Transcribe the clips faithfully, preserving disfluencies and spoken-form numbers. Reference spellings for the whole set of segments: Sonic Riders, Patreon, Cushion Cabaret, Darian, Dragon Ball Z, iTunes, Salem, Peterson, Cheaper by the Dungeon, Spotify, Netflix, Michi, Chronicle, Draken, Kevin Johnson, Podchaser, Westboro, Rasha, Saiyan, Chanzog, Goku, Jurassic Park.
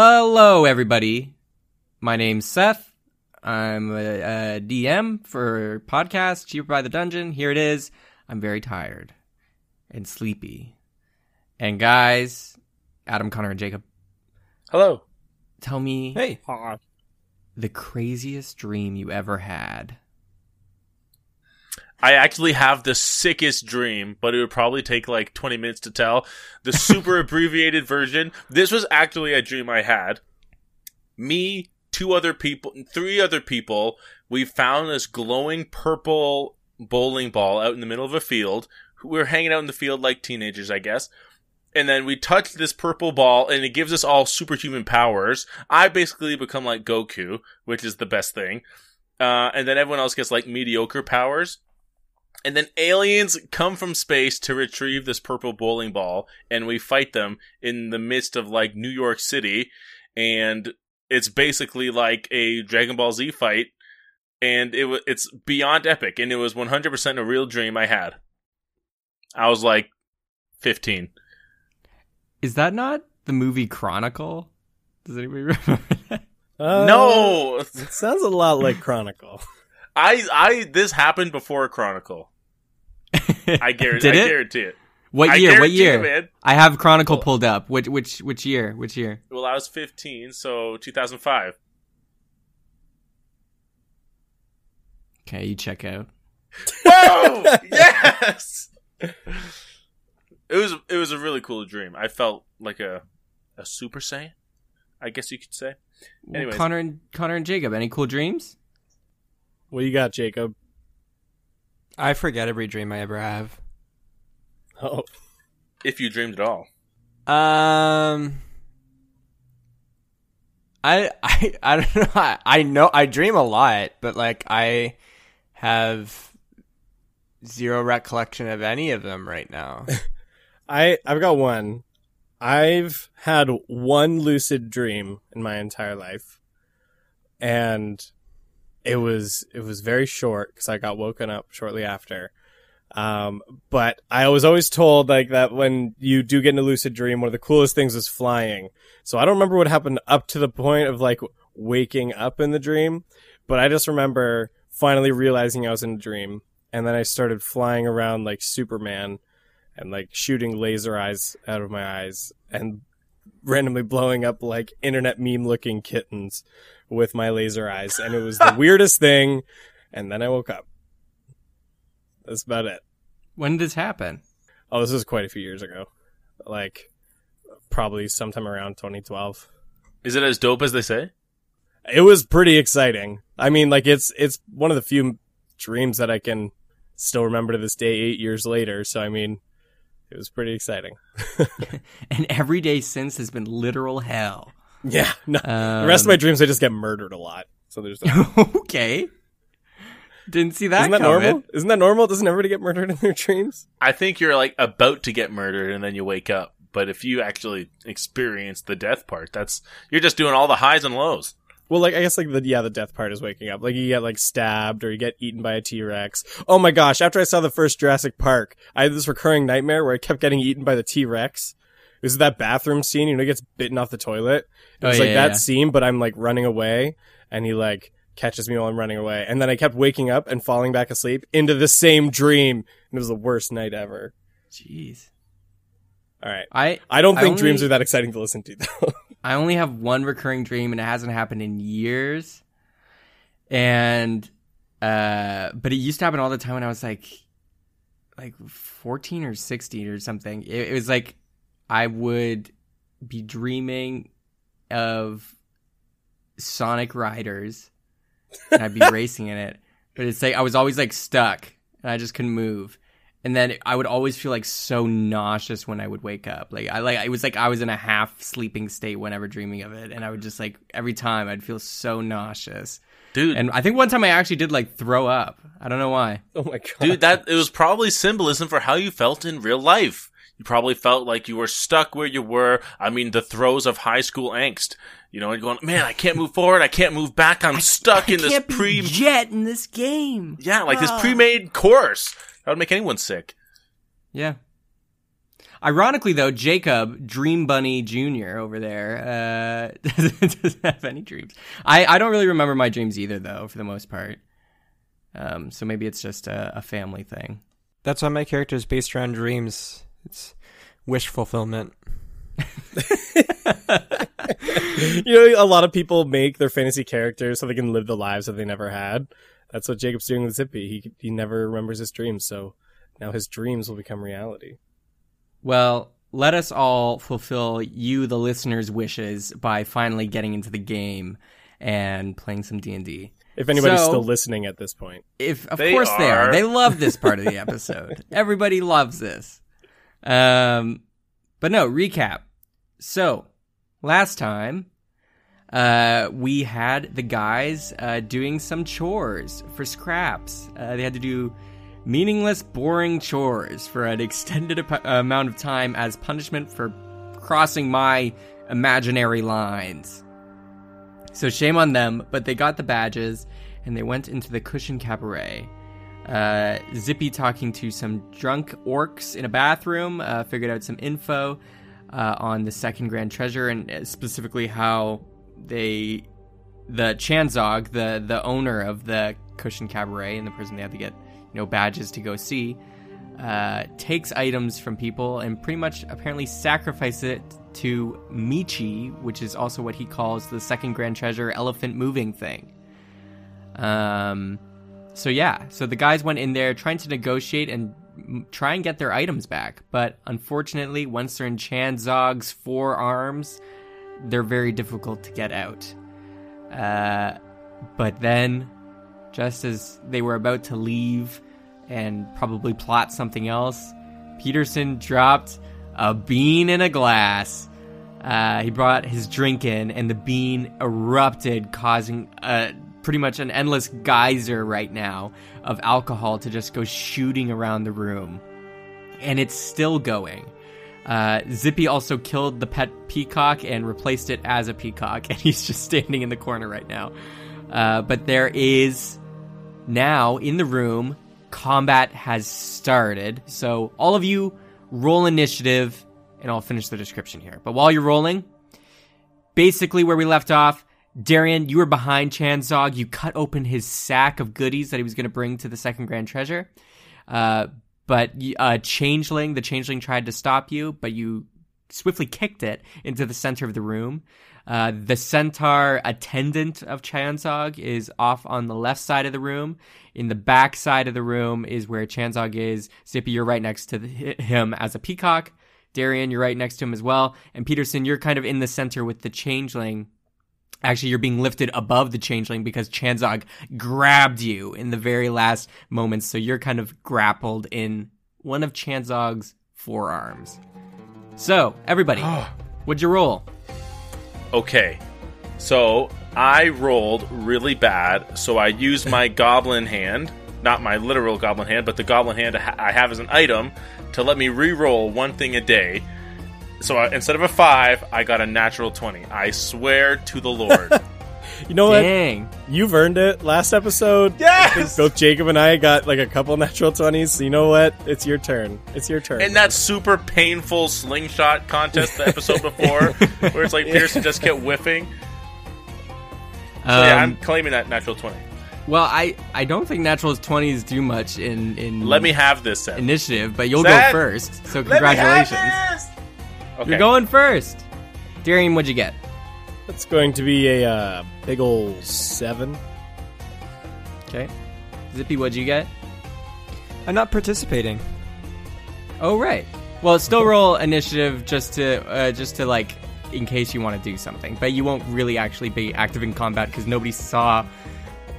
Hello, everybody. My name's Seth. I'm a, a D M for podcast Cheaper by the Dungeon. Here it is. I'm very tired and sleepy. And guys, Adam, Connor, and Jacob. Hello. Tell me, hey, the craziest dream you ever had. I actually have the sickest dream, but it would probably take like twenty minutes to tell. The super abbreviated version. This was actually a dream I had. Me, two other people, three other people, we found this glowing purple bowling ball out in the middle of a field. We were hanging out in the field like teenagers, I guess. And then we touch this purple ball, and it gives us all superhuman powers. I basically become like Goku, which is the best thing. Uh, and then everyone else gets like mediocre powers. And then aliens come from space to retrieve this purple bowling ball, and we fight them in the midst of, like, New York City, and it's basically like a Dragon Ball Z fight, and it w- it's beyond epic, and it was one hundred percent a real dream I had. I was, like, fifteen. Is that not the movie Chronicle? Does anybody remember that? Uh, no! It sounds a lot like Chronicle. I, I, this happened before Chronicle. I guarantee, Did it? I guarantee it. What I year? What year? It, I have Chronicle well, pulled up. Which, which, which year? Which year? Well, I was fifteen, so two thousand five. Okay, you check out. Whoa! Yes! It was, it was a really cool dream. I felt like a, a Super Saiyan, I guess you could say. Anyways. Well, Connor and, Connor and Jacob, any cool dreams? What you got, Jacob? I forget every dream I ever have. Oh. If you dreamed at all. Um I I I don't know. I, I know I dream a lot, but like I have zero recollection of any of them right now. I I've got one. I've had one lucid dream in my entire life. And It was it was very short because I got woken up shortly after. Um, but I was always told like that when you do get in a lucid dream, one of the coolest things is flying. So I don't remember what happened up to the point of like waking up in the dream. But I just remember finally realizing I was in a dream. And then I started flying around like Superman and like shooting laser eyes out of my eyes and randomly blowing up like internet meme looking kittens with my laser eyes, and it was the weirdest thing, and then I woke up. That's about it. When did this happen? Oh, this was quite a few years ago. Like, probably sometime around twenty twelve. Is it as dope as they say? It was pretty exciting. I mean, like, it's it's one of the few dreams that I can still remember to this day eight years later, so I mean, it was pretty exciting. And every day since has been literal hell. Yeah. No, um, the rest of my dreams, I just get murdered a lot. So there's that. Okay. Didn't see that Isn't that coming. normal? Isn't that normal? Doesn't everybody get murdered in their dreams? I think you're like about to get murdered and then you wake up. But if you actually experience the death part, that's you're just doing all the highs and lows. Well, like I guess like the yeah, the death part is waking up. Like you get like stabbed or you get eaten by a T-Rex. Oh my gosh, after I saw the first Jurassic Park, I had this recurring nightmare where I kept getting eaten by the T-Rex. It was that bathroom scene, you know, he gets bitten off the toilet. It was oh, yeah, like that yeah. scene, but I'm like running away and he like catches me while I'm running away. And then I kept waking up and falling back asleep into the same dream. And it was the worst night ever. Jeez. All right. I I don't I think only... dreams are that exciting to listen to though. I only have one recurring dream, and it hasn't happened in years. And, uh, but it used to happen all the time when I was like, like fourteen or sixteen or something. It, it was like I would be dreaming of Sonic Riders, and I'd be racing in it. But it's like I was always like stuck, and I just couldn't move. And then I would always feel like so nauseous when I would wake up. Like I like it was like I was in a half sleeping state whenever dreaming of it, and I would just like every time I'd feel so nauseous, dude. And I think one time I actually did like throw up. I don't know why. Oh my god, dude! That it was probably symbolism for how you felt in real life. You probably felt like you were stuck where you were. I mean, the throes of high school angst. You know, and going, man, I can't move forward. I can't move back. I'm I, stuck I in can't this pre be jet in this game. Yeah, like oh. this pre-made course. That would make anyone sick. Yeah. Ironically, though, Jacob, Dream Bunny Junior over there, uh, doesn't have any dreams. I, I don't really remember my dreams either, though, for the most part. Um, so maybe it's just a, a family thing. That's why my character is based around dreams. It's wish fulfillment. You know, a lot of people make their fantasy characters so they can live the lives that they never had. That's what Jacob's doing with Zippy. He he never remembers his dreams, so now his dreams will become reality. Well, let us all fulfill you, the listeners' wishes by finally getting into the game and playing some D and D. If anybody's so, still listening at this point. If Of they course are. they are. They love this part of the episode. Everybody loves this. Um, but no, recap. So, last time, uh, we had the guys uh, doing some chores for scraps. Uh, they had to do meaningless, boring chores for an extended ap- amount of time as punishment for crossing my imaginary lines. So shame on them, but they got the badges, and they went into the Cushion Cabaret. Uh, Zippy talking to some drunk orcs in a bathroom, uh, figured out some info Uh, on the second grand treasure, and specifically how they, the Chanzog, the the owner of the Cushion Cabaret and the person they had to get, you know, badges to go see, uh, takes items from people and pretty much apparently sacrifices it to Michi, which is also what he calls the second grand treasure elephant moving thing. Um, so yeah, so the guys went in there trying to negotiate and try and get their items back, but unfortunately, once they're in Chanzog's forearms, they're very difficult to get out. Uh, but then, just as they were about to leave and probably plot something else, Peterson dropped a bean in a glass. Uh, he brought his drink in, and the bean erupted, causing a pretty much an endless geyser right now of alcohol to just go shooting around the room. And it's still going. Uh, Zippy also killed the pet peacock and replaced it as a peacock, and he's just standing in the corner right now. Uh, but there is now, in the room, combat has started. So all of you roll initiative, and I'll finish the description here. But while you're rolling, basically where we left off, Darian, you were behind Chanzog. You cut open his sack of goodies that he was going to bring to the second grand treasure. Uh, but uh, Changeling, the Changeling tried to stop you, but you swiftly kicked it into the center of the room. Uh, the centaur attendant of Chanzog is off on the left side of the room. In the back side of the room is where Chanzog is. Zippy, you're right next to the, him as a peacock. Darian, you're right next to him as well. And Peterson, you're kind of in the center with the Changeling. Actually, you're being lifted above the Changeling because Chanzog grabbed you in the very last moments, so you're kind of grappled in one of Chanzog's forearms. So, everybody, what'd you roll? Okay, so I rolled really bad, so I used my goblin hand, not my literal goblin hand, but the goblin hand I have as an item to let me re-roll one thing a day. So uh, instead of a five, I got a natural twenty. I swear to the Lord. You know what? Dang. You've earned it. Last episode, yes! I think both Jacob and I got like a couple natural twenties. So you know what? It's your turn. It's your turn. In that super painful slingshot contest the episode before, where it's like Pearson just kept whiffing. Um, so yeah, I'm claiming that natural twenty. Well, I, I don't think natural twenties do much in, in let me have this Seth. Initiative, but you'll Seth, go first. So congratulations. Let me have this! Okay. You're going first. Darian, what'd you get? That's going to be a uh, big ol' seven. Okay. Zippy, what'd you get? I'm not participating. Oh, right. Well, still roll initiative just to, uh, just to like, in case you want to do something. But you won't really actually be active in combat because nobody saw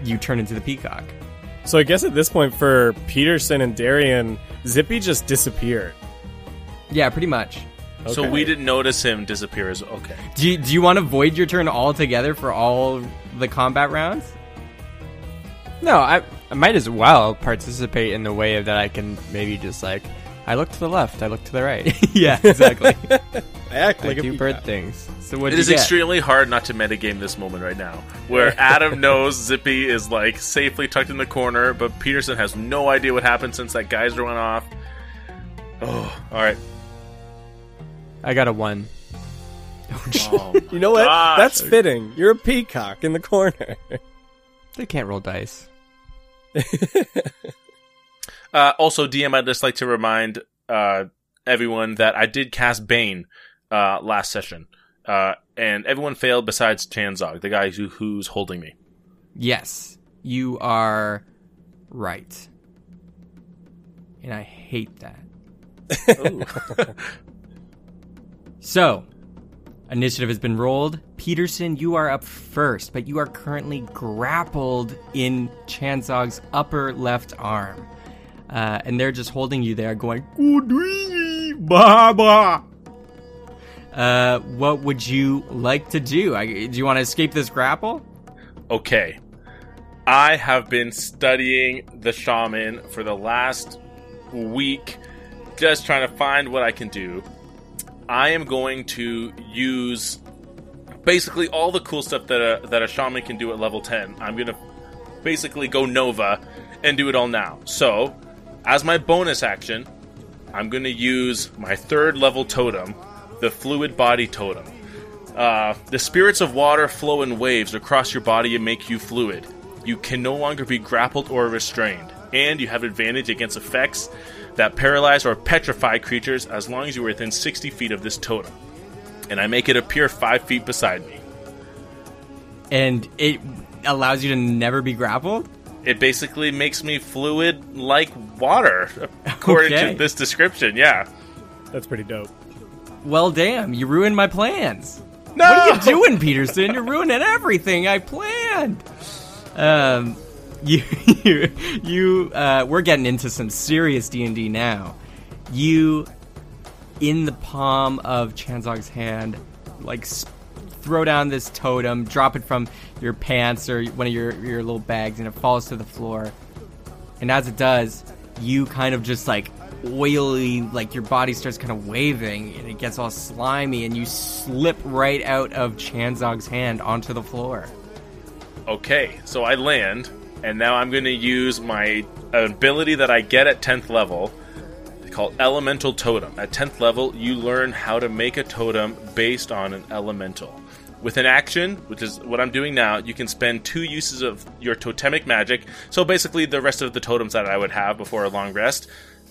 you turn into the peacock. So I guess at this point for Peterson and Darian, Zippy just disappeared. Yeah, pretty much. Okay. So we didn't notice him disappear. As okay. Do you, do you want to void your turn altogether for all the combat rounds? No, I, I might as well participate in the way that I can maybe just like, I look to the left, I look to the right. Yeah, exactly. I act like I do bird things. So what? It is extremely hard not to metagame this moment right now, where Adam knows Zippy is like safely tucked in the corner, but Peterson has no idea what happened since that geyser went off. Oh, all right. I got a one. Oh you know what? Gosh. That's fitting. You're a peacock in the corner. They can't roll dice. uh, also, D M, I'd just like to remind uh, everyone that I did cast Bane uh, last session. Uh, and everyone failed besides Chanzog, the guy who, who's holding me. Yes, you are right. And I hate that. So, initiative has been rolled. Peterson, you are up first, but you are currently grappled in Chanzog's upper left arm. Uh, and they're just holding you there going, Baba. Uh, what would you like to do? I, do you want to escape this grapple? Okay. I have been studying the shaman for the last week, just trying to find what I can do. I am going to use basically all the cool stuff that a, that a shaman can do at level ten. I'm going to basically go Nova and do it all now. So, as my bonus action, I'm going to use my third level totem, the Fluid Body Totem. Uh, the spirits of water flow in waves across your body and make you fluid. You can no longer be grappled or restrained, and you have advantage against effects that paralyze or petrify creatures as long as you are within sixty feet of this totem. And I make it appear five feet beside me. And it allows you to never be grappled? It basically makes me fluid like water, according okay. to this description, yeah. That's pretty dope. Well, damn, you ruined my plans. No! What are you doing, Peterson? You're ruining everything I planned. Um... You, you, you uh, we're getting into some serious D and D now. You, in the palm of Chanzog's hand, like sp- throw down this totem, drop it from your pants or one of your, your little bags, and it falls to the floor. And as it does, you kind of just like oily, like your body starts kind of waving, and it gets all slimy, and you slip right out of Chanzog's hand onto the floor. Okay, so I land. And now I'm going to use my ability that I get at tenth level. They call Elemental Totem. At tenth level, you learn how to make a totem based on an elemental. With an action, which is what I'm doing now, you can spend two uses of your totemic magic, so basically the rest of the totems that I would have before a long rest,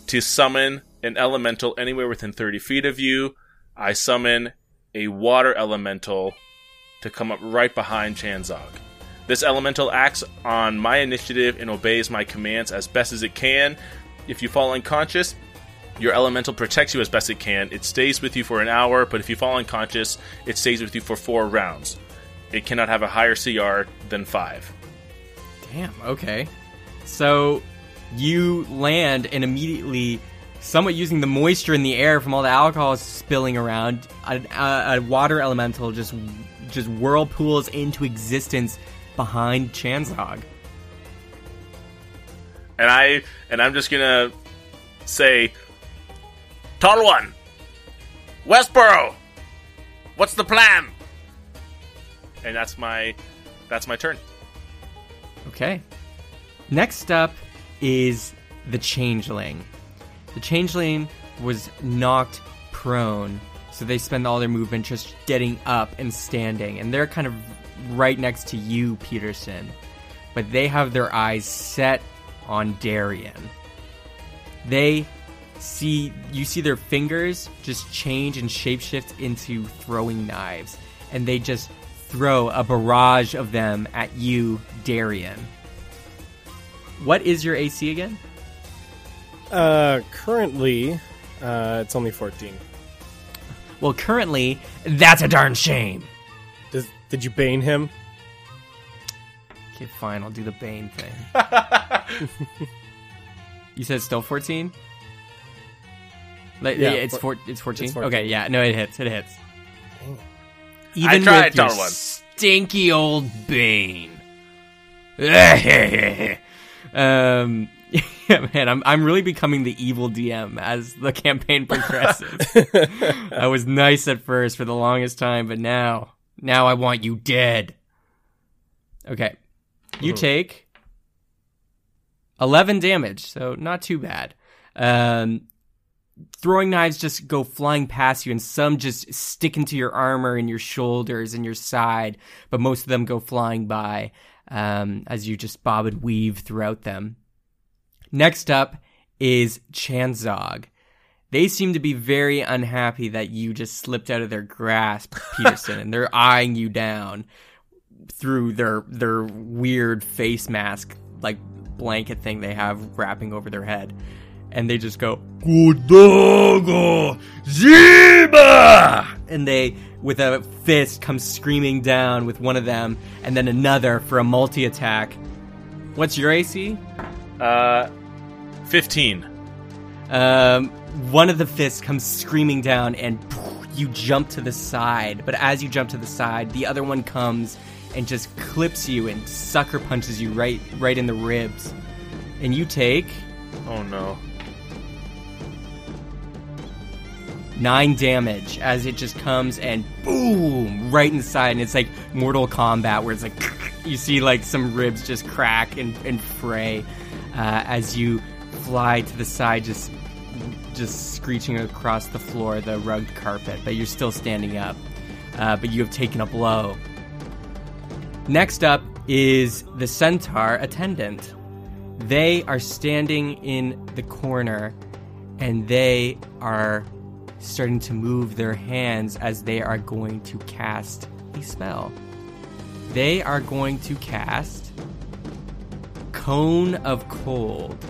to summon an elemental anywhere within thirty feet of you. I summon a water elemental to come up right behind Chanzog. This elemental acts on my initiative and obeys my commands as best as it can. If you fall unconscious, your elemental protects you as best it can. It stays with you for an hour, but if you fall unconscious, it stays with you for four rounds. It cannot have a higher C R than five. Damn, okay. So you land and immediately, somewhat using the moisture in the air from all the alcohol spilling around, a, a, a water elemental just, just whirlpools into existence behind Chanzog. And I and I'm just gonna say, Tall One, Westboro, what's the plan? And that's my that's my turn. Okay. Next up is the Changeling. The Changeling was knocked prone, so they spend all their movement just getting up and standing, and they're kind of right next to you, Peterson. But they have their eyes set on Darien. They see... You see their fingers just change and shapeshift into throwing knives. And they just throw a barrage of them at you, Darien. What is your A C again? Uh, currently, uh, it's only fourteen. Well, currently, that's a darn shame. Did you Bane him? Okay, fine. I'll do the Bane thing. You said still fourteen? Like, yeah, it's, for, four, it's, fourteen? It's fourteen. Okay, yeah. No, it hits. It hits. Dang. Even I tried, with your one. Stinky old Bane. um, yeah, man, I'm I'm really becoming the evil D M as the campaign progresses. I was nice at first for the longest time, but now... Now I want you dead. Okay. You take eleven damage, so not too bad. Um, throwing knives just go flying past you, and some just stick into your armor and your shoulders and your side, but most of them go flying by um, as you just bob and weave throughout them. Next up is Chanzog. They seem to be very unhappy that you just slipped out of their grasp, Peterson, and they're eyeing you down through their their weird face mask, like blanket thing they have wrapping over their head. And they just go, "Kudogo Ziba!" And they, with a fist, come screaming down with one of them, and then another for a multi-attack. What's your A C? Uh, fifteen. Um, one of the fists comes screaming down, and poof, you jump to the side. But as you jump to the side, the other one comes and just clips you and sucker punches you right, right in the ribs. And you take... Oh, no. Nine damage as it just comes and boom, right inside. And it's like Mortal Kombat where it's like, you see like some ribs just crack and, and fray uh, as you fly to the side, just just screeching across the floor, the rugged carpet. But you're still standing up. Uh, but you have taken a blow. Next up is the centaur attendant. They are standing in the corner and they are starting to move their hands as they are going to cast a spell. They are going to cast Cone of Cold.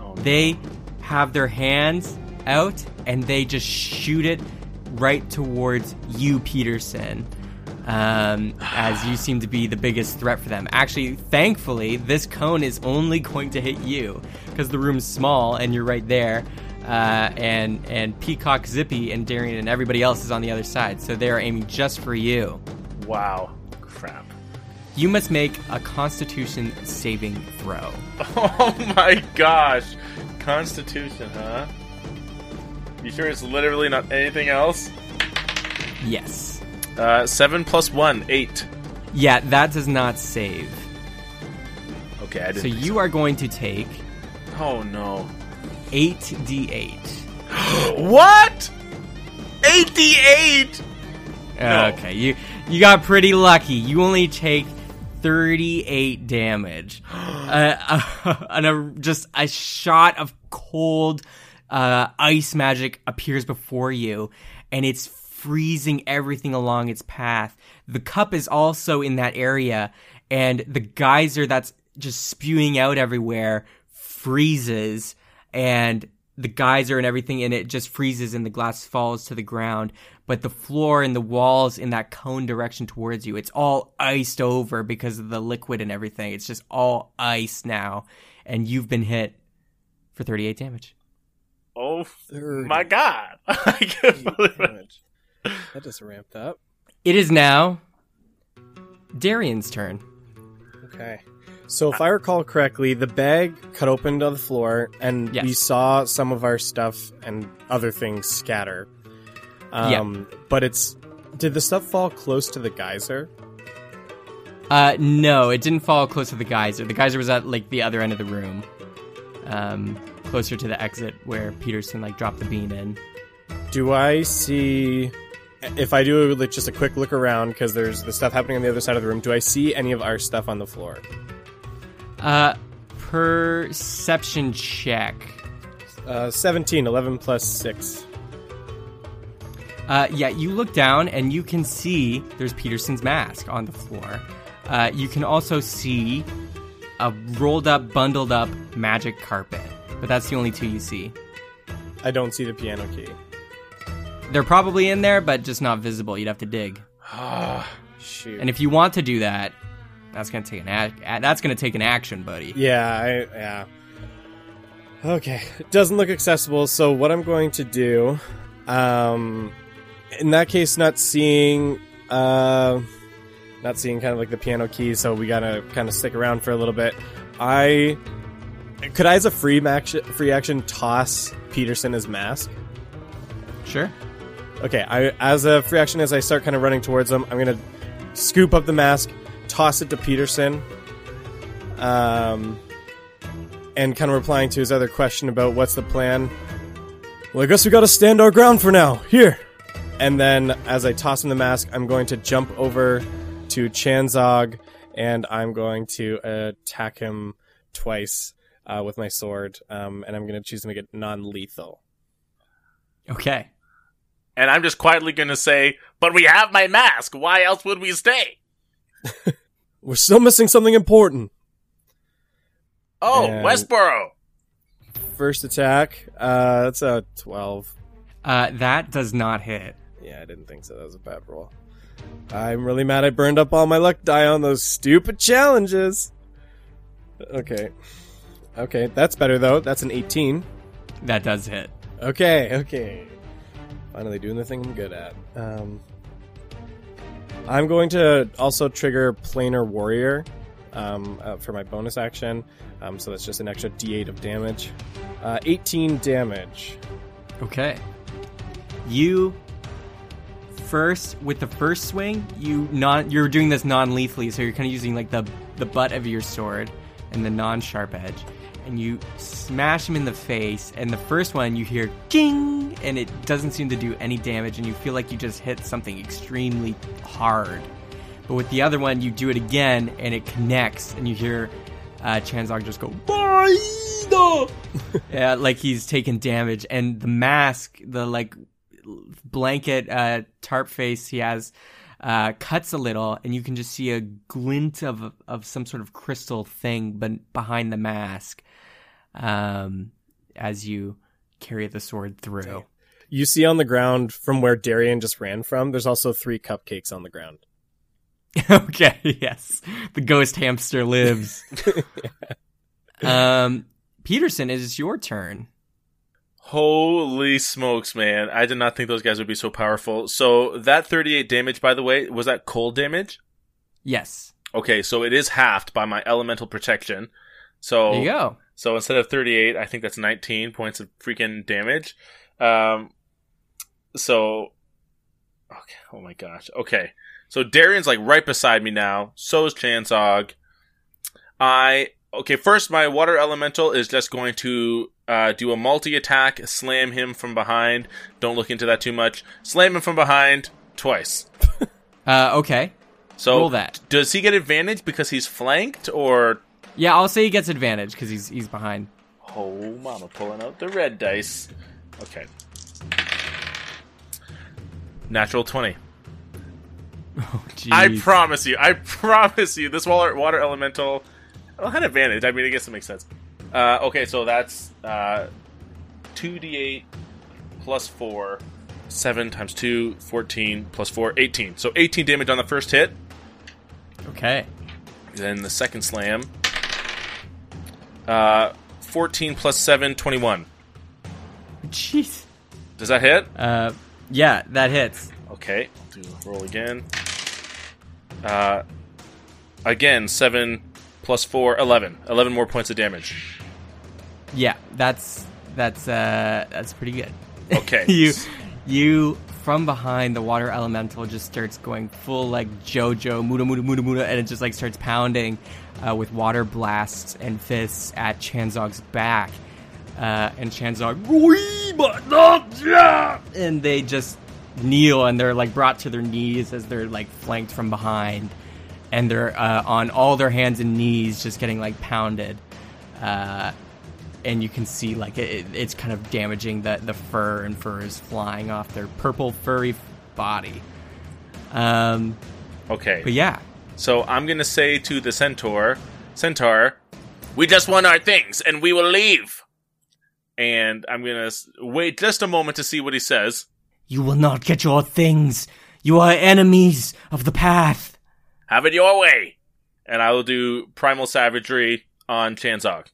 Oh. They have their hands out and they just shoot it right towards you, Peterson. Um, as you seem to be the biggest threat for them. Actually, thankfully, this cone is only going to hit you because the room's small and you're right there. Uh, and and Peacock, Zippy, and Darian and everybody else is on the other side, so they are aiming just for you. Wow. Crap. You must make a Constitution saving throw. Oh my gosh. Constitution, huh? You sure it's literally not anything else? Yes. Uh, seven plus one, eight. Yeah, that does not save. Okay, I didn't. So you are going to take... Oh, no. eight d eight. What? eight d eight? No. Okay, you, you got pretty lucky. You only take thirty-eight damage. uh, uh, and a, just a shot of cold uh, ice magic appears before you, and it's freezing everything along its path. The cup is also in that area, and the geyser that's just spewing out everywhere freezes, and the geyser and everything in it just freezes, and the glass falls to the ground. But the floor and the walls in that cone direction towards you, it's all iced over because of the liquid and everything. It's just all ice now, and you've been hit for thirty-eight damage. Oh, my God. I can't believe it. That just ramped up. It is now Darian's turn. Okay. So if I recall correctly, the bag cut open to the floor, and yes, we saw some of our stuff and other things scatter. Um, yeah. But it's... Did the stuff fall close to the geyser? Uh, no, it didn't fall close to the geyser. The geyser was at, like, the other end of the room. Um, closer to the exit where Peterson, like, dropped the bean in. Do I see... If I do like just a quick look around, because there's the stuff happening on the other side of the room, do I see any of our stuff on the floor? Uh, perception check. Uh, seventeen, eleven plus six. Uh, yeah, you look down and you can see there's Peterson's mask on the floor. Uh, you can also see a rolled up, bundled up magic carpet, but that's the only two you see. I don't see the piano key. They're probably in there, but just not visible. You'd have to dig. Oh, shoot. And if you want to do that, that's gonna take an a- that's gonna take an action, buddy. Yeah, I, yeah. Okay, it doesn't look accessible. So what I'm going to do, um, in that case, not seeing, uh, not seeing kind of like the piano key. So we gotta kind of stick around for a little bit. I could I as a free action, free action, toss Peterson his mask. Sure. Okay, I, as a free action, as I start kind of running towards him, I'm going to scoop up the mask, toss it to Peterson, um, and kind of replying to his other question about what's the plan, well, I guess we gotta stand our ground for now. Here. And then as I toss him the mask, I'm going to jump over to Chanzog, and I'm going to attack him twice uh, with my sword, um, and I'm going to choose to make it non-lethal. Okay. And I'm just quietly going to say, but we have my mask! Why else would we stay? We're still missing something important. Oh, and Westboro! First attack, uh, that's a twelve. Uh, that does not hit. Yeah, I didn't think so. That was a bad roll. I'm really mad I burned up all my luck die on those stupid challenges. Okay. Okay, that's better, though. That's an eighteen. That does hit. Okay, okay. Finally doing the thing I'm good at. Um, I'm going to also trigger Planar Warrior um, uh, for my bonus action. Um, so that's just an extra d eight of damage. Uh, eighteen damage. Okay. You... First, with the first swing, you non, you're doing this non-lethally, so you're kind of using like the, the butt of your sword and the non-sharp edge, and you smash him in the face, and the first one you hear "ging," and it doesn't seem to do any damage, and you feel like you just hit something extremely hard. But with the other one, you do it again, and it connects, and you hear uh, Chanzog just go, "Bye!" Yeah, like he's taken damage, and the mask, the like... blanket uh, tarp face he has uh, cuts a little, and you can just see a glint of of some sort of crystal thing but behind the mask um, as you carry the sword through. So, you see on the ground from where Darian just ran from, there's also three cupcakes on the ground. Okay, yes. The ghost hamster lives. Yeah. um, Peterson, it is your turn. Holy smokes, man. I did not think those guys would be so powerful. So that thirty-eight damage, by the way, was that cold damage? Yes. Okay, so it is halved by my elemental protection. So, there you go. So instead of thirty-eight, I think that's nineteen points of freaking damage. Um, so, okay. Oh my gosh. Okay. So Darian's like right beside me now. So is Chanzog. I... Okay, first, my water elemental is just going to uh, do a multi-attack, slam him from behind. Don't look into that too much. Slam him from behind twice. uh, okay. So roll that. Does he get advantage because he's flanked, or...? Yeah, I'll say he gets advantage because he's he's behind. Oh, mama, pulling out the red dice. Okay. Natural twenty. Oh, jeez. I promise you, I promise you, this water, water elemental... Well, had advantage. I mean, I guess it makes sense. Uh, okay, so that's uh, two d eight plus four. seven times two, fourteen plus four, eighteen. So eighteen damage on the first hit. Okay. Then the second slam. Uh, fourteen plus seven, twenty-one. Jeez. Does that hit? Uh, yeah, that hits. Okay, I'll do a roll again. Uh, again, seven... Plus four, eleven. eleven more points of damage. Yeah, that's that's uh, that's pretty good. Okay. you, you from behind the water elemental just starts going full like JoJo, muda muda muda muda, and it just like starts pounding uh, with water blasts and fists at Chanzog's back, uh, and Chanzog, and they just kneel and they're like brought to their knees as they're like flanked from behind. And they're uh, on all their hands and knees, just getting like pounded, uh, and you can see like it, it's kind of damaging the the fur, and fur is flying off their purple furry body. Um, okay, but yeah. So I'm gonna say to the centaur, centaur, we just want our things, and we will leave. And I'm gonna wait just a moment to see what he says. You will not get your things. You are enemies of the path. Have it your way. And I will do Primal Savagery on Chanzog.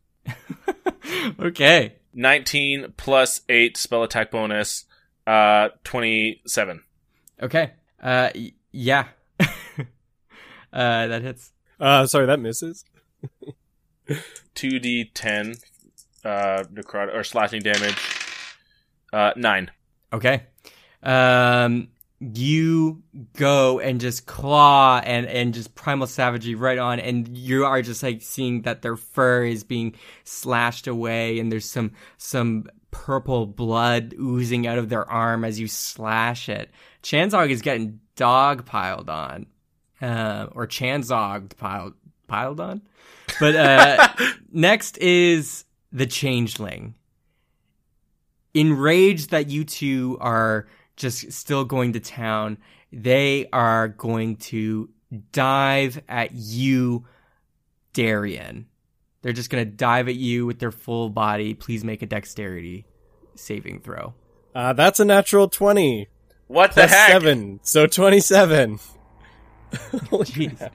Okay. nineteen plus eight spell attack bonus, uh, twenty-seven. Okay. Uh, y- yeah. uh, that hits. Uh, sorry, that misses. two d ten, uh, necrotic or slashing damage, uh, nine. Okay. Um, You go and just claw and, and just primal savagery right on, and you are just like seeing that their fur is being slashed away, and there's some some purple blood oozing out of their arm as you slash it. Chanzog is getting dog piled on, uh, or Chanzog piled piled on. But uh, next is the Changeling. Enraged that you two are just still going to town, they are going to dive at you, Darien. They're just going to dive at you with their full body. Please make a dexterity saving throw. Uh, that's a natural twenty. What the heck? seven, so twenty-seven. Jeez.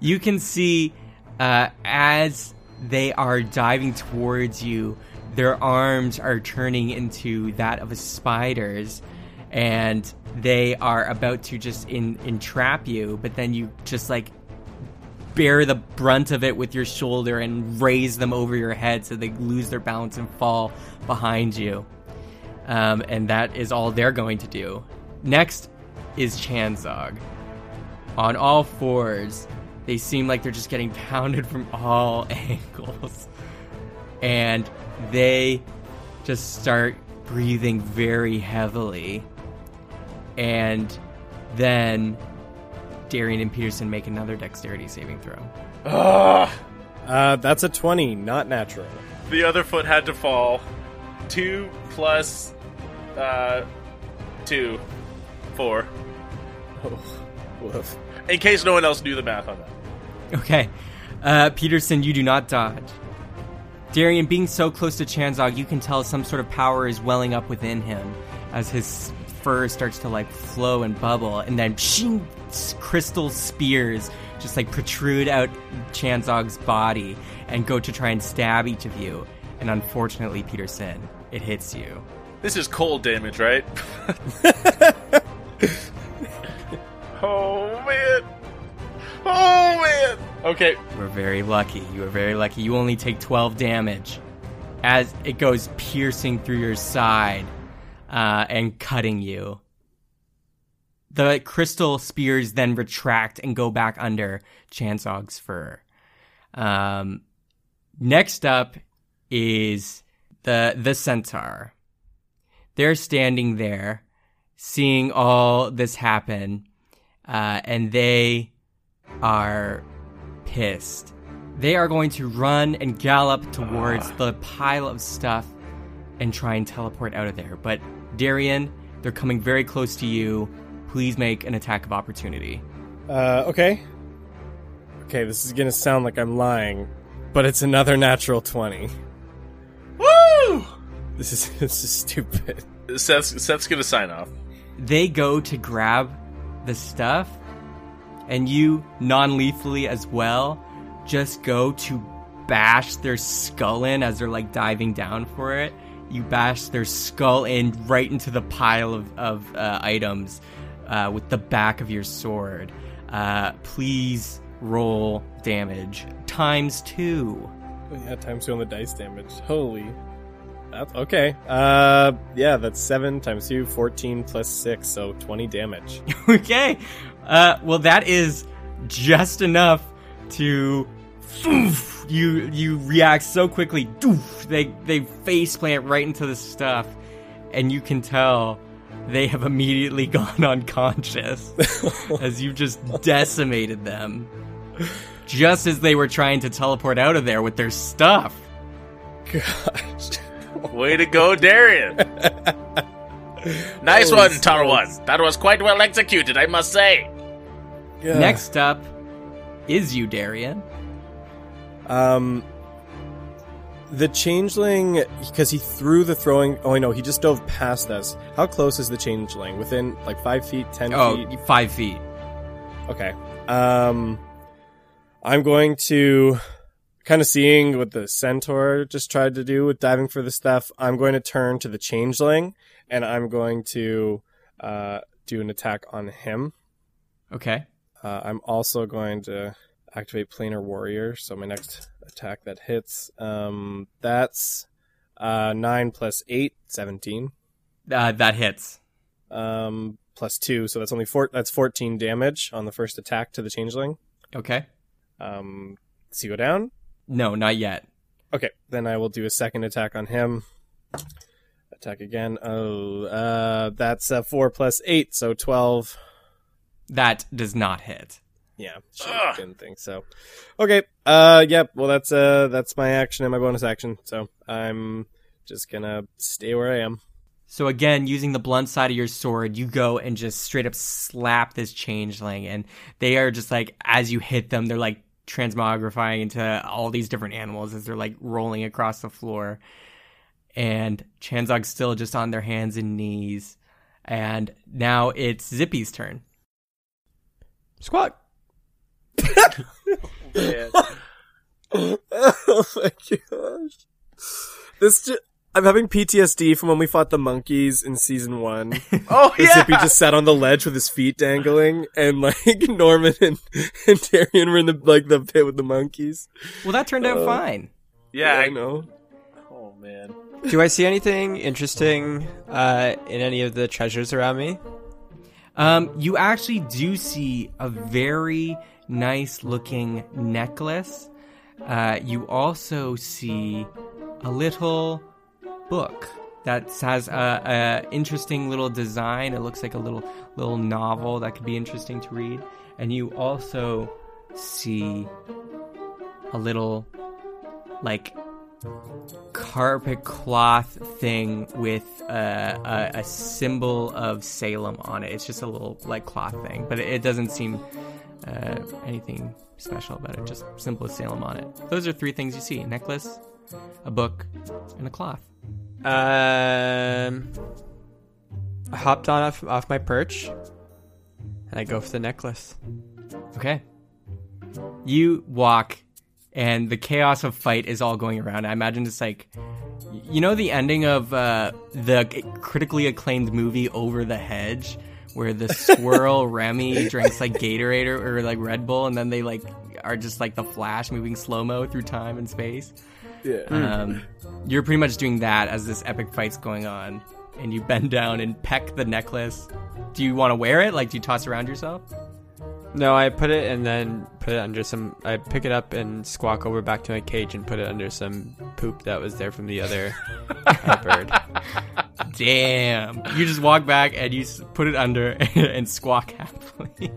You can see uh, as they are diving towards you, their arms are turning into that of a spider's, and they are about to just in, entrap you, but then you just like bear the brunt of it with your shoulder and raise them over your head so they lose their balance and fall behind you. Um, and that is all they're going to do. Next is Chanzog. On all fours, they seem like they're just getting pounded from all angles. And they just start breathing very heavily. And then Darien and Peterson make another dexterity saving throw. Ugh. Uh, that's a twenty, not natural. The other foot had to fall. Two plus uh, two, four. Oh, woof. In case no one else knew the math on that. Okay. Uh, Peterson, you do not dodge. Darien, being so close to Chanzog, you can tell some sort of power is welling up within him as his fur starts to like flow and bubble, and then shing, crystal spears just like protrude out Chanzog's body and go to try and stab each of you. And unfortunately, Peterson, it hits you. This is cold damage, right? Oh man! Oh man! Okay. We're very lucky. You are very lucky. You only take twelve damage as it goes piercing through your side. Uh, and cutting you. The crystal spears then retract and go back under Chanzog's fur. Um, next up is the the centaur. They're standing there, seeing all this happen, uh, and they are pissed. They are going to run and gallop towards the pile of stuff and try and teleport out of there. But Darien, they're coming very close to you. Please make an attack of opportunity. Uh, okay. Okay, this is gonna sound like I'm lying, but it's another natural twenty. Woo! This is this is stupid. Seth's, Seth's gonna sign off. They go to grab the stuff, and you, non-lethally as well, just go to bash their skull in as they're, like, diving down for it. You bash their skull in right into the pile of, of uh, items uh, with the back of your sword. Uh, please roll damage. Times two. Oh, yeah, times two on the dice damage. Holy. That's, okay. Uh, yeah, that's seven times two, fourteen plus six, so twenty damage. Okay. Uh, well, that is just enough to... Oof, you you react so quickly. Oof, they they face plant right into the stuff, and you can tell they have immediately gone unconscious as you just decimated them. Just as they were trying to teleport out of there with their stuff. Gosh, way to go, Darien! Nice one, Tarwan. That was quite well executed, I must say. Yeah. Next up is you, Darien. Um, the changeling, because he threw the throwing, oh no, he just dove past us. How close is the changeling? Within, like, five feet, ten oh, feet? Oh, five feet. Okay. Um, I'm going to, kind of seeing what the centaur just tried to do with diving for the stuff, I'm going to turn to the changeling, and I'm going to, uh, do an attack on him. Okay. Uh, I'm also going to... activate Planar Warrior, so my next attack that hits, um, that's uh, nine plus eight, seventeen. Uh, that hits. Um, plus two, so that's only four. That's fourteen damage on the first attack to the changeling. Okay. Um, does he go down? No, not yet. Okay, then I will do a second attack on him. Attack again. Oh, uh, that's uh, four plus eight, so twelve. That does not hit. Yeah, I didn't think so. Okay. Uh, yep. Well, that's uh, that's my action and my bonus action. So I'm just gonna stay where I am. So again, using the blunt side of your sword, you go and just straight up slap this changeling, and they are just like, as you hit them, they're like transmogrifying into all these different animals as they're like rolling across the floor. And Chanzog's still just on their hands and knees. And now it's Zippy's turn. Squawk. Oh, oh my gosh. This just, I'm having P T S D from when we fought the monkeys in season one. Oh, yeah. Zippy just sat on the ledge with his feet dangling, and like Norman and, and Darian were in the like the pit with the monkeys. Well, that turned out uh, fine. Yeah, yeah, I know. Oh man. Do I see anything interesting uh, in any of the treasures around me? Um, you actually do see a very nice looking necklace. Uh, you also see a little book that has a, a interesting little design. It looks like a little little novel that could be interesting to read. And you also see a little like carpet cloth thing with uh, a, a symbol of Salem on it. It's just a little like cloth thing, but it, it doesn't seem uh, anything special about it. Just symbol of Salem on it. Those are three things you see: a necklace, a book, and a cloth. Um, I hopped on off, off my perch, and I go for the necklace. Okay. You walk. And the chaos of fight is all going around. I imagine it's like, you know, the ending of uh, the critically acclaimed movie Over the Hedge, where the squirrel Remy drinks like Gatorade or, or like Red Bull, and then they like are just like the Flash moving slow mo through time and space. Yeah, um, you're pretty much doing that as this epic fight's going on, and you bend down and peck the necklace. Do you want to wear it? Like, do you toss around yourself? No, I put it and then put it under some... I pick it up and squawk over back to my cage and put it under some poop that was there from the other bird. Damn. You just walk back and you put it under and squawk happily.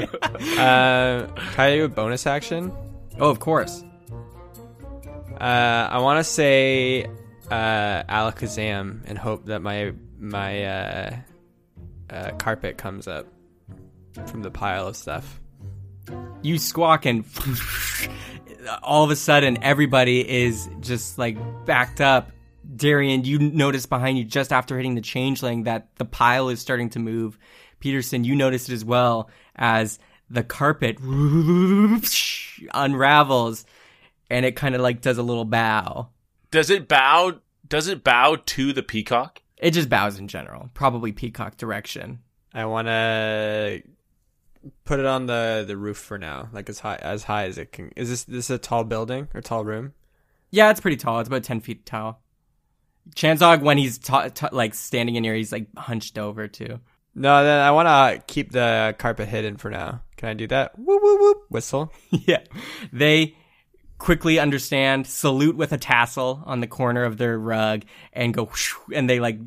uh, can I do a bonus action? Oh, of course. Uh, I want to say uh, Alakazam and hope that my, my uh, uh, carpet comes up from the pile of stuff. You squawk and all of a sudden everybody is just like backed up. Darian, you notice behind you just after hitting the changeling that the pile is starting to move. Peterson, you notice it as well as the carpet unravels and it kind of like does a little bow. Does it bow? Does it bow to the peacock? It just bows in general, probably peacock direction. I want to put it on the, the roof for now, like as high as high as it can. Is this this a tall building or tall room? Yeah, it's pretty tall. It's about ten feet tall. Chanzog, when he's ta- ta- like standing in here, he's like hunched over too. No, then I want to keep the carpet hidden for now. Can I do that? Whoop whoop whoop whistle. Yeah, they quickly understand, salute with a tassel on the corner of their rug, and go whoosh, and they like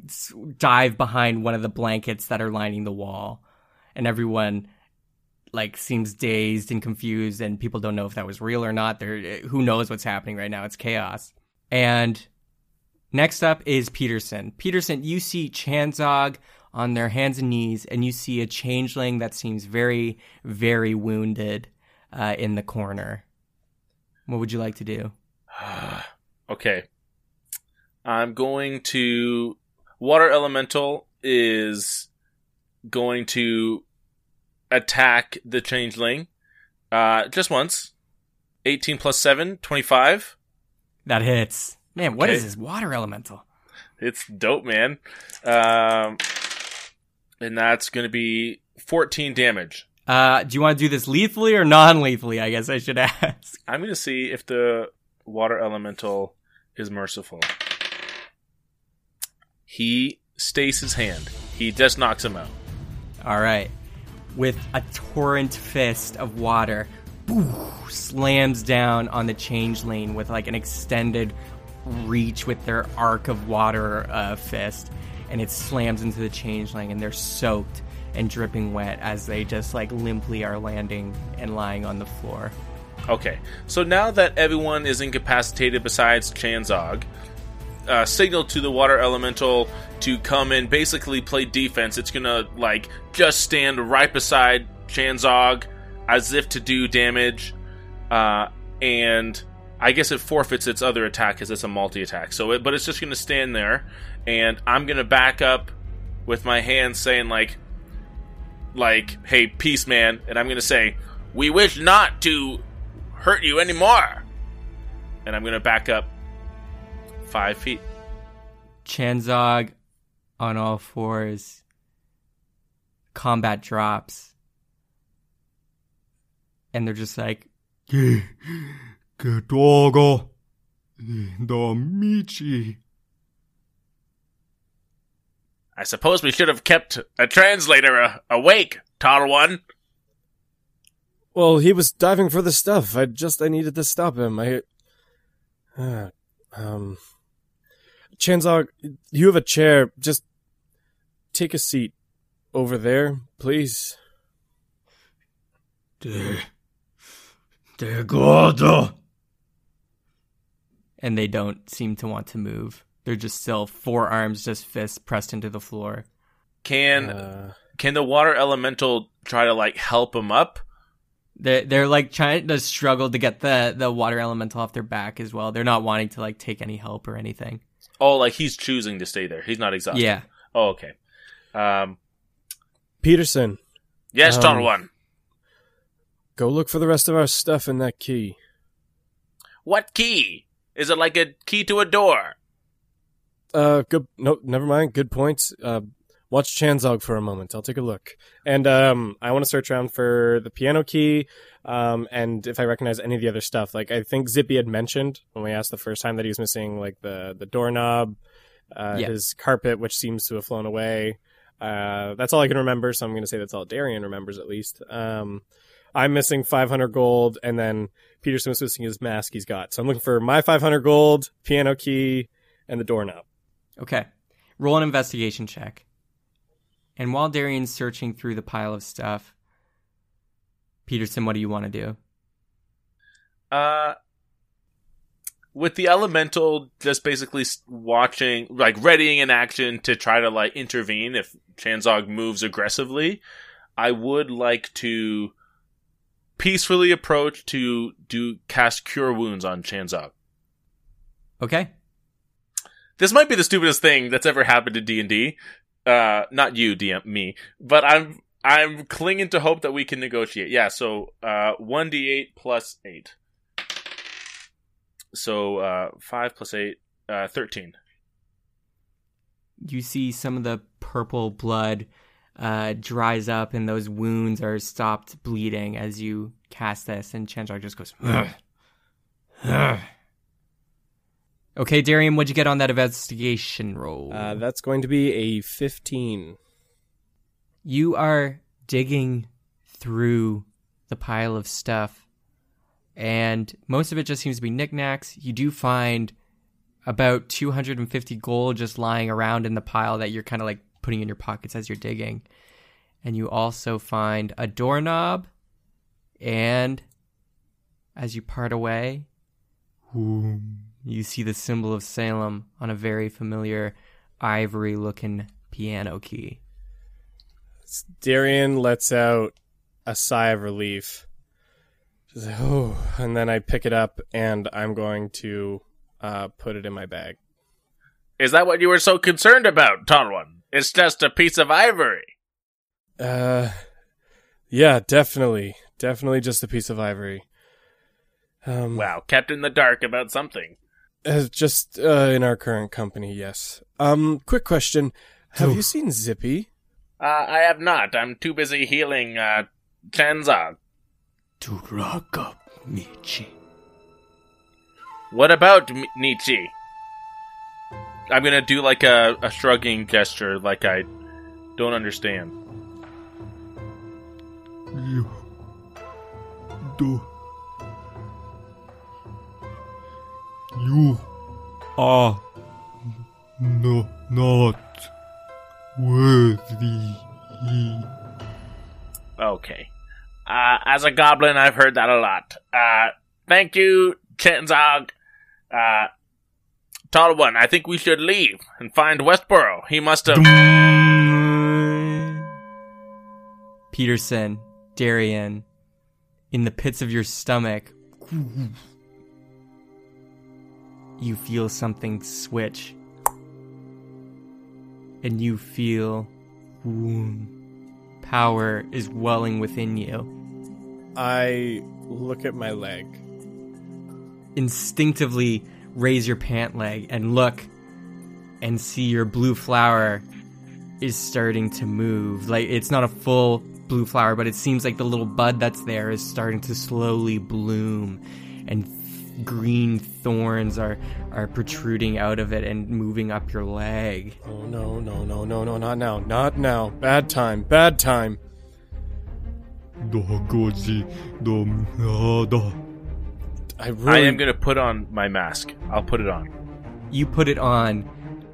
dive behind one of the blankets that are lining the wall, and everyone like seems dazed and confused, and people don't know if that was real or not. They're, who knows what's happening right now? It's chaos. And next up is Peterson. Peterson, you see Chanzog on their hands and knees, and you see a changeling that seems very, very wounded uh, in the corner. What would you like to do? Okay. I'm going to... Water Elemental is going to attack the Changeling uh, just once. eighteen plus seven, twenty-five. That hits. Man, what okay. is this Water Elemental? It's dope, man. Um, and that's going to be fourteen damage. Uh, do you want to do this lethally or non-lethally, I guess I should ask. I'm going to see if the water elemental is merciful. He stays his hand. He just knocks him out. All right. With a torrent fist of water, boo, slams down on the changeling with like an extended reach with their arc of water uh, fist, and it slams into the changeling, and they're soaked and dripping wet as they just like limply are landing and lying on the floor. Okay, so now that everyone is incapacitated besides Chanzog, uh, signal to the water elemental to come and basically play defense. It's gonna like just stand right beside Chanzog as if to do damage, uh, and I guess it forfeits its other attack because it's a multi-attack. So, it, but it's just gonna stand there, and I'm gonna back up with my hand saying like, like, hey, peace, man, and I'm gonna say, we wish not to hurt you anymore, and I'm gonna back up five feet. Chanzog, on all fours, combat drops, and they're just like, "Get dogo, the Michi." I suppose we should have kept a translator uh, awake, tall one. Well, he was diving for the stuff. I just, I needed to stop him. I, uh, um, Chanzog, you have a chair. Just take a seat over there, please. De, de gordo. And they don't seem to want to move. They're just still forearms, just fists pressed into the floor. Can uh, can the water elemental try to like help him up? They're, they're like trying to struggle to get the, the water elemental off their back as well. They're not wanting to like take any help or anything. Oh, like he's choosing to stay there. He's not exhausted. Yeah. Oh, okay. Um, Peterson. Yes, um, Donald One. Go look for the rest of our stuff in that key. What key? Is it like a key to a door? Uh, good. No, never mind. Good points. Uh, watch Chanzog for a moment. I'll take a look. And um, I want to search around for the piano key. Um, and if I recognize any of the other stuff, like I think Zippy had mentioned when we asked the first time that he was missing, like the the doorknob, uh, yeah. his carpet, which seems to have flown away. Uh, that's all I can remember. So I'm going to say that's all Darian remembers at least. Um, I'm missing five hundred gold, and then Peterson was missing his mask he's got. So I'm looking for my five hundred gold, piano key, and the doorknob. Okay. Roll an investigation check. And while Darian's searching through the pile of stuff, Peterson, what do you want to do? Uh, with the elemental just basically watching, like readying an action to try to like intervene if Chanzog moves aggressively, I would like to peacefully approach to do cast Cure Wounds on Chanzog. Okay. This might be the stupidest thing that's ever happened to D and D. Uh, not you, D M, me. But I'm I'm clinging to hope that we can negotiate. Yeah, so uh, one d eight plus eight. So uh, five plus eight, uh, thirteen. You see some of the purple blood uh, dries up, and those wounds are stopped bleeding as you cast this, and Chanzog just goes... Ugh. Ugh. Okay, Darian, what'd you get on that investigation roll? Uh, that's going to be a fifteen. You are digging through the pile of stuff, and most of it just seems to be knickknacks. You do find about two hundred fifty gold just lying around in the pile that you're kind of like putting in your pockets as you're digging. And you also find a doorknob, and as you part away... Ooh. You see the symbol of Salem on a very familiar ivory-looking piano key. Darian lets out a sigh of relief. She's like, oh, and then I pick it up, and I'm going to uh, put it in my bag. Is that what you were so concerned about, Tall One? It's just a piece of ivory. Uh, yeah, definitely. Definitely just a piece of ivory. Um, wow, kept in the dark about something. Uh, just uh, in our current company, yes. Um, quick question. Have Ooh. you seen Zippy? Uh, I have not. I'm too busy healing uh, Chanzog. Duraka Michi. What about M- Michi? I'm going to do like a, a shrugging gesture, like I don't understand. You do. You are no, not worthy. Okay. Uh, as a goblin, I've heard that a lot. Uh, thank you, Chanzog. Uh, Tall One, I think we should leave and find Westboro. He must have... Peterson, Darien, in the pits of your stomach, you feel something switch. And you feel... power is welling within you. I look at my leg. Instinctively raise your pant leg and look and see your blue flower is starting to move. Like, it's not a full blue flower, but it seems like the little bud that's there is starting to slowly bloom, and th- green thorns are are protruding out of it and moving up your leg. Oh no, no, no, no, no, not now, not now. Bad time, bad time. I, really... I am going to put on my mask. I'll put it on. You put it on,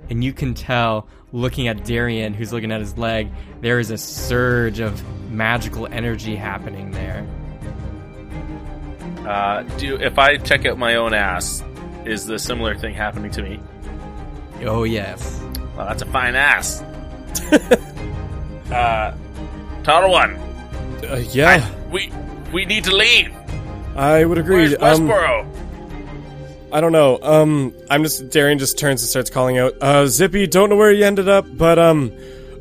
and you can tell, looking at Darien, who's looking at his leg, there is a surge of magical energy happening there. Uh, do if I check out my own ass, is the similar thing happening to me? Oh, yes. Well, that's a fine ass. uh, Total One. Uh, yeah. I, we we need to leave. I would agree. Where's Westboro? Um, I don't know. Um, I'm just Darien just turns and starts calling out, uh, Zippy, don't know where you ended up, but um,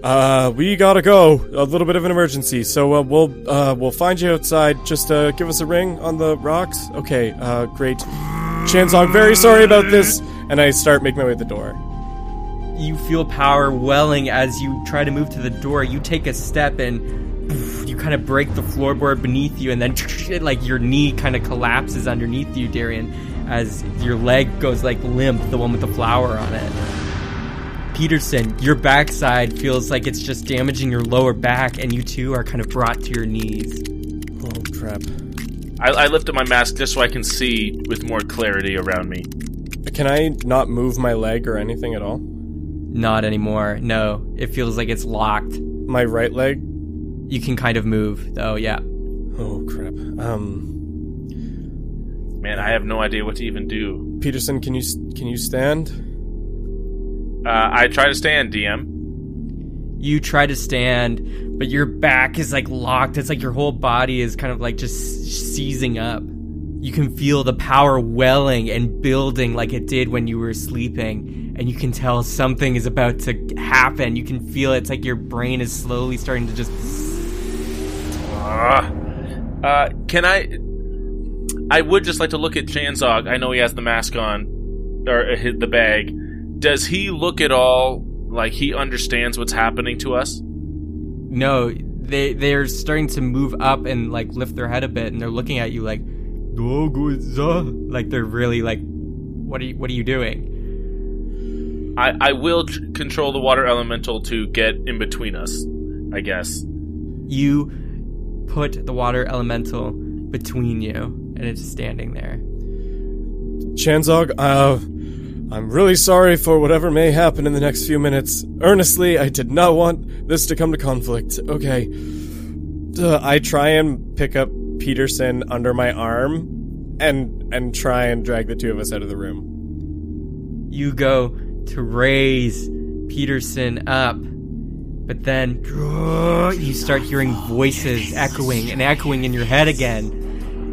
uh, we gotta go. A little bit of an emergency, so uh, we'll uh, we'll find you outside. Just uh, give us a ring on the rocks. Okay. Uh, great. Chanzog, very sorry about this. And I start making my way to the door. You feel power welling as you try to move to the door. You take a step and. You kind of break the floorboard beneath you, and then like your knee kind of collapses underneath you, Darien, as your leg goes like limp, the one with the flower on it. Peterson, your backside feels like it's just damaging your lower back, and you too are kind of brought to your knees. Oh, crap. I, I lift up my mask just so I can see with more clarity around me. Can I not move my leg or anything at all? Not anymore, no. It feels like it's locked. My right leg? You can kind of move, though, yeah. Oh, crap. Um, Man, I have no idea what to even do. Peterson, can you can you stand? Uh, I try to stand, D M. You try to stand, but your back is, like, locked. It's like your whole body is kind of, like, just seizing up. You can feel the power welling and building like it did when you were sleeping. And you can tell something is about to happen. You can feel it. It's like your brain is slowly starting to just... Uh, can I... I would just like to look at Chanzog. I know he has the mask on, or the bag. Does he look at all like he understands what's happening to us? No, they, they're starting to move up and like lift their head a bit, and they're looking at you like, like they're really like, what are you, what are you doing? I, I will tr- control the water elemental to get in between us, I guess. You... put the water elemental between you, and it's standing there. Chanzog, uh, I'm really sorry for whatever may happen in the next few minutes. Earnestly, I did not want this to come to conflict. Okay. Uh, I try and pick up Peterson under my arm and and try and drag the two of us out of the room. You go to raise Peterson up. But then you start hearing voices echoing and echoing in your head again.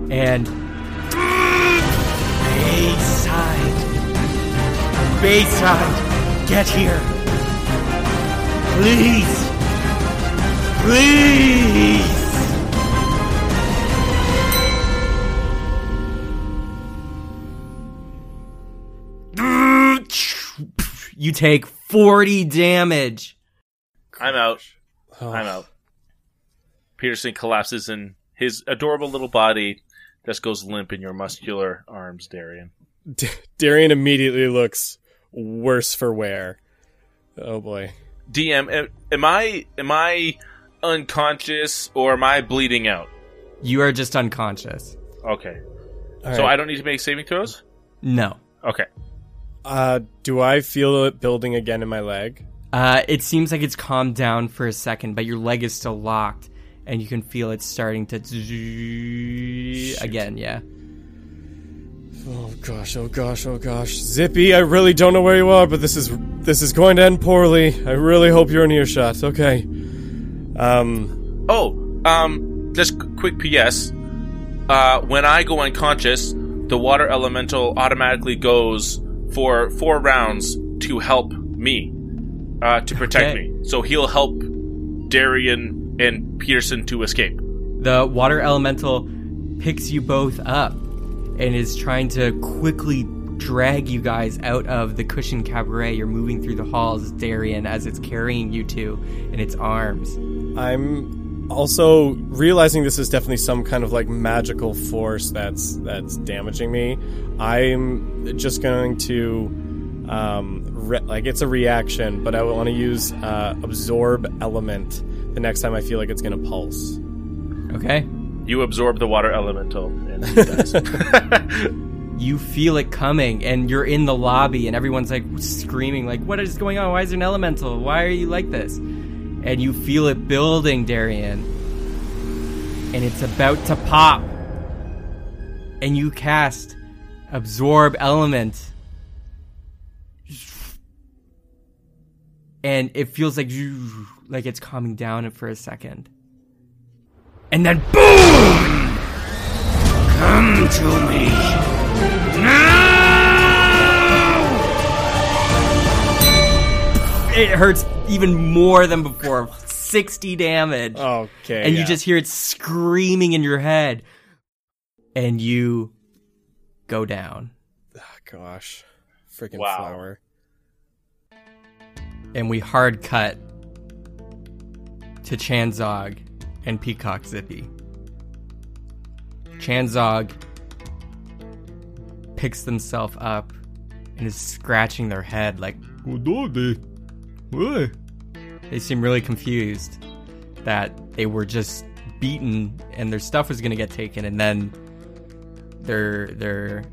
And Bayside, Bayside, get here. Please, please. You take forty damage. I'm out. Oh. I'm out. Peterson collapses, and his adorable little body just goes limp in your muscular arms, Darien. D- Darien immediately looks worse for wear. Oh boy. D M, am I am I unconscious or am I bleeding out? You are just unconscious. Okay. All right. So I don't need to make saving throws? No. Okay. Uh, do I feel it building again in my leg? Uh, it seems like it's calmed down for a second, but your leg is still locked, and you can feel it starting to... Shoot. Again, yeah. Oh, gosh, oh, gosh, oh, gosh. Zippy, I really don't know where you are, but this is this is going to end poorly. I really hope you're in earshot. Okay. Um. Oh, um, just quick P S. Uh, when I go unconscious, the water elemental automatically goes for four rounds to help me, uh, to protect okay. me. So he'll help Darian and Pearson to escape. The water elemental picks you both up and is trying to quickly drag you guys out of the Cushion Cabaret. You're moving through the halls, Darian, as it's carrying you two in its arms. I'm also realizing this is definitely some kind of like magical force that's that's damaging me. I'm just going to um, re- like it's a reaction, but I want to use uh, absorb element the next time I feel like it's going to pulse. Okay. You absorb the water elemental, and it dies. You feel it coming, and you're in the lobby, and everyone's like screaming, like, "What is going on? Why is there an elemental? Why are you like this?" And you feel it building, Darian, and it's about to pop. And you cast absorb element, and it feels like you, like it's calming down for a second. And then, boom! Come to me. Now! It hurts even more than before. sixty damage. Okay. And yeah. You just hear it screaming in your head. And you go down. Oh, gosh. Freaking wow. Flower. And we hard cut to Chanzog and Peacock Zippy. Chanzog picks themselves up and is scratching their head like, they seem really confused that they were just beaten and their stuff was going to get taken, and then their their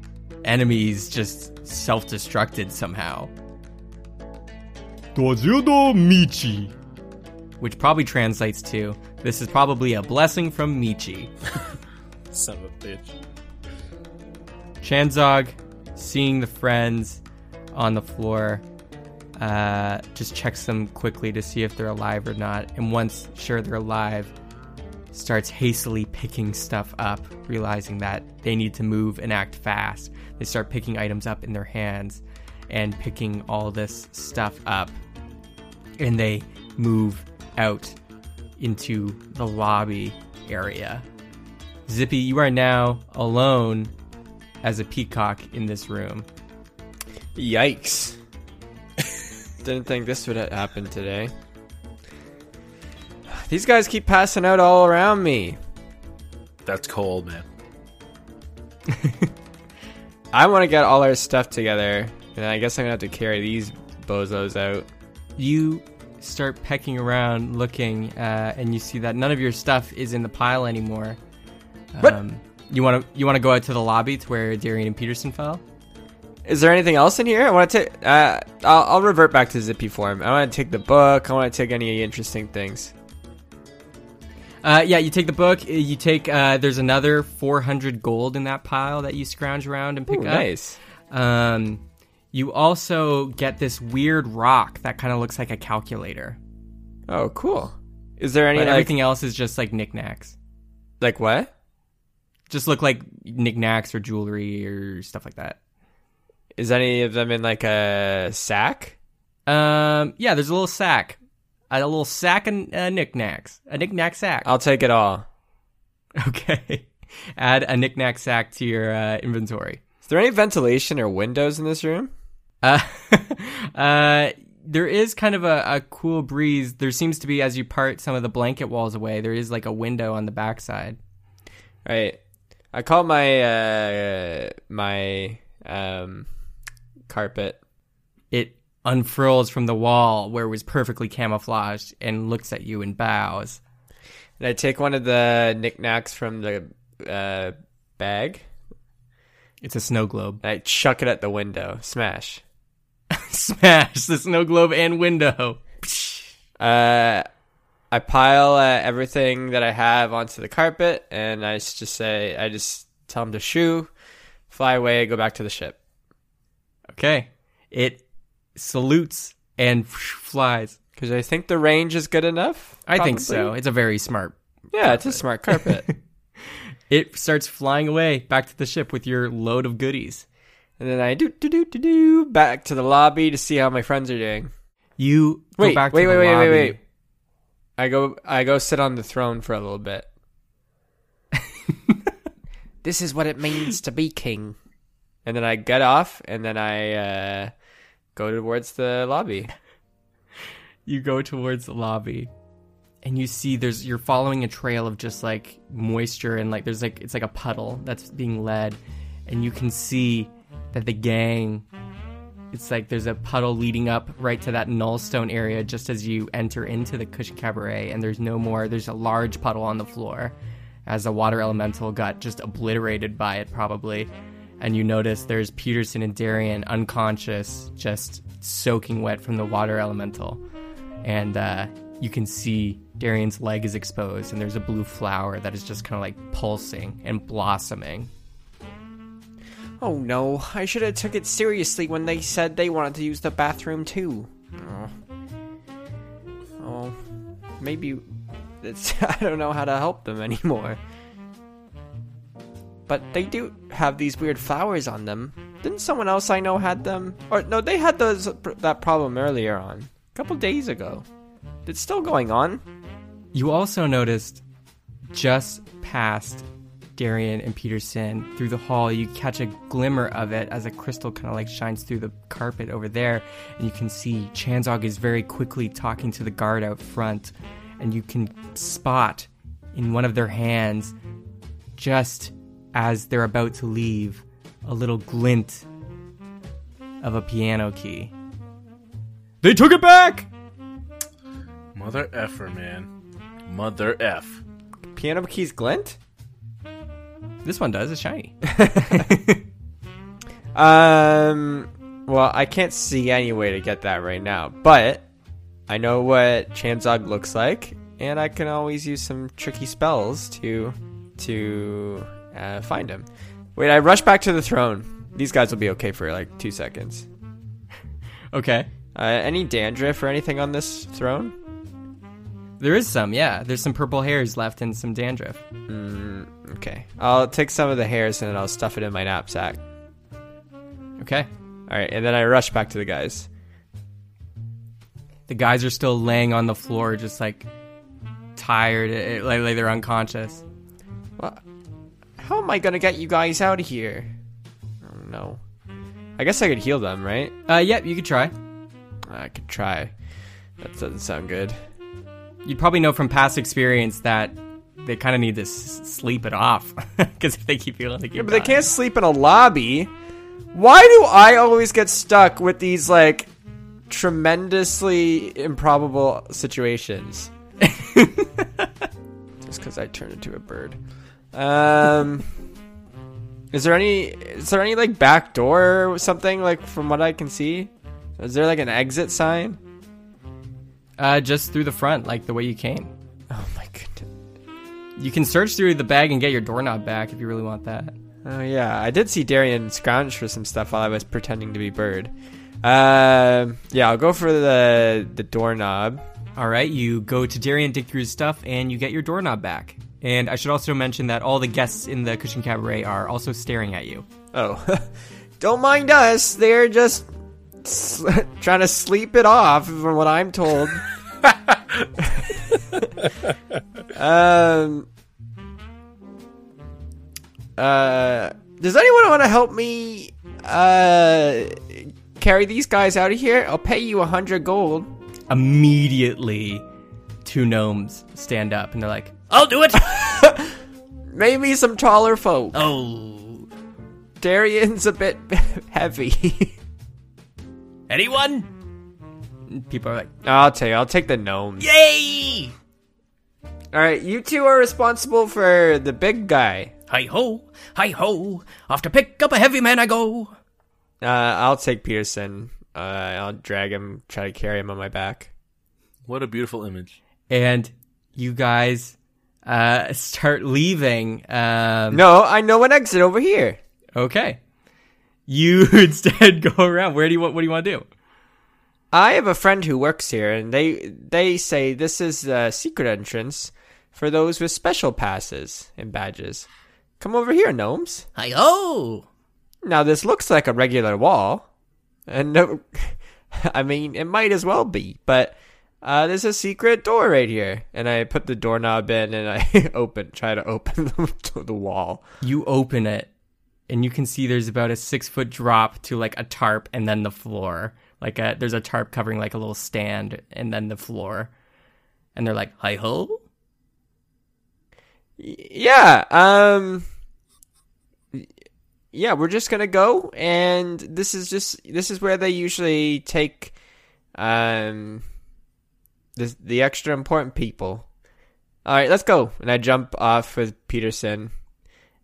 enemies just self-destructed somehow. Michi. Which probably translates to, this is probably a blessing from Michi. Son of a bitch. Chanzog, seeing the friends on the floor, uh, just checks them quickly to see if they're alive or not. And once sure they're alive, starts hastily picking stuff up, realizing that they need to move and act fast. They start picking items up in their hands and picking all this stuff up. And they move out into the lobby area. Zippy, you are now alone as a peacock in this room. Yikes. Didn't think this would happen today. These guys keep passing out all around me. That's cold, man. I want to get all our stuff together, and I guess I'm going to have to carry these bozos out. You start pecking around, looking, uh, and you see that none of your stuff is in the pile anymore. Um, you want to you want to go out to the lobby to where Darian and Peterson fell? Is there anything else in here? I want to take. Uh, I'll, I'll revert back to Zippy form. I want to take the book. I want to take any interesting things. Uh, yeah, you take the book. You take. Uh, there's another four hundred gold in that pile that you scrounge around and pick Ooh, up. Nice. Um, you also get this weird rock that kind of looks like a calculator. Oh, cool. Is there any? But like, everything else is just like knickknacks. Like what? Just look like knickknacks or jewelry or stuff like that. Is any of them in like a sack? Um, yeah, there's a little sack, a little sack and uh, knickknacks, a knickknack sack. I'll take it all. Okay, add a knickknack sack to your uh, inventory. Is there any ventilation or windows in this room? Uh, uh, there is kind of a, a cool breeze. There seems to be, as you part some of the blanket walls away, there is like a window on the backside. All right. I call my uh, my um, carpet. It unfurls from the wall where it was perfectly camouflaged and looks at you and bows. And I take one of the knickknacks from the uh, bag. It's a snow globe. And I chuck it at the window. Smash. Smash the snow globe and window. Uh, I pile uh, everything that I have onto the carpet, and I just say, I just tell him to shoo, fly away, go back to the ship. Okay. It salutes and flies. Because I think the range is good enough. Probably. I think so. It's a very smart Yeah, carpet. It's a smart carpet. It starts flying away back to the ship with your load of goodies. And then I do do do do do back to the lobby to see how my friends are doing. You go wait, back wait, to wait, the wait, lobby. Wait, wait, wait, wait. I go I go sit on the throne for a little bit. This is what it means to be king. And then I get off, and then I uh, go towards the lobby. You go towards the lobby, and you see there's you're following a trail of just like moisture, and like there's like it's like a puddle that's being led, and you can see that the gang, it's like there's a puddle leading up right to that Nullstone area just as you enter into the Cushion Cabaret, and there's no more, there's a large puddle on the floor as the water elemental got just obliterated by it probably, and you notice there's Peterson and Darian unconscious, just soaking wet from the water elemental, and uh, you can see Darian's leg is exposed, and there's a blue flower that is just kind of like pulsing and blossoming. Oh no, I should have took it seriously when they said they wanted to use the bathroom too. Oh, oh maybe it's, I don't know how to help them anymore. But they do have these weird flowers on them. Didn't someone else I know had them? Or no, they had those that problem earlier on, a couple days ago. It's still going on. You also noticed just past Darian and Peterson through the hall, you catch a glimmer of it as a crystal kind of like shines through the carpet over there, and you can see Chanzog is very quickly talking to the guard out front, and you can spot in one of their hands, just as they're about to leave, a little glint of a piano key. They took it back! Mother effer, man. Mother F. Piano keys glint? This one does. It's shiny. um, well, I can't see any way to get that right now, but I know what Chanzog looks like, and I can always use some tricky spells to to uh, find him. Wait, I rush back to the throne. These guys will be okay for like two seconds. Okay. Uh, any dandruff or anything on this throne? There is some, yeah. There's some purple hairs left and some dandruff. Mm, okay. I'll take some of the hairs and I'll stuff it in my knapsack. Okay. All right, and then I rush back to the guys. The guys are still laying on the floor, just, like, tired, like, like they're unconscious. Well, how am I going to get you guys out of here? I don't know. I guess I could heal them, right? Uh, yep, yeah, you could try. I could try. That doesn't sound good. You probably know from past experience that they kind of need to s- sleep it off, because if they keep feeling like, yeah, but dying. They can't sleep in a lobby. Why do I always get stuck with these like tremendously improbable situations? Just because I turned into a bird. Um, is there any? Is there any like back door or something like from what I can see? Is there like an exit sign? Uh, just through the front, like the way you came. Oh my goodness. You can search through the bag and get your doorknob back if you really want that. Oh yeah, I did see Darian scrounge for some stuff while I was pretending to be Bird. Uh, yeah, I'll go for the, the doorknob. Alright, you go to Darian, dig through his stuff, and you get your doorknob back. And I should also mention that all the guests in the Cushion Cabaret are also staring at you. Oh. Don't mind us, they're just... trying to sleep it off from what I'm told. um, uh, does anyone want to help me uh, carry these guys out of here? I'll pay you a hundred gold. Immediately, two gnomes stand up and they're like, I'll do it. Maybe some taller folk. Oh. Darian's a bit heavy. Anyone? People are like, I'll tell you, I'll take the gnomes. Yay! Alright, you two are responsible for the big guy. Hi-ho, hi-ho, off to pick up a heavy man I go. Uh, I'll take Peterson. Uh, I'll drag him, try to carry him on my back. What a beautiful image. And you guys uh, start leaving. Um, no, I know an exit over here. Okay. You instead go around. Where do you want? What do you want to do? I have a friend who works here, and they they say this is a secret entrance for those with special passes and badges. Come over here, gnomes. Hi-oh! Now, this looks like a regular wall, and no, I mean, it might as well be, but uh, there's a secret door right here. And I put the doorknob in, and I open, try to open the, the wall. You open it, and you can see there's about a six-foot drop to, like, a tarp and then the floor. Like, a, there's a tarp covering, like, a little stand and then the floor. And they're like, hi-ho? Yeah, um... yeah, we're just gonna go, and this is just this is where they usually take um the the extra important people. All right, let's go. And I jump off with Peterson.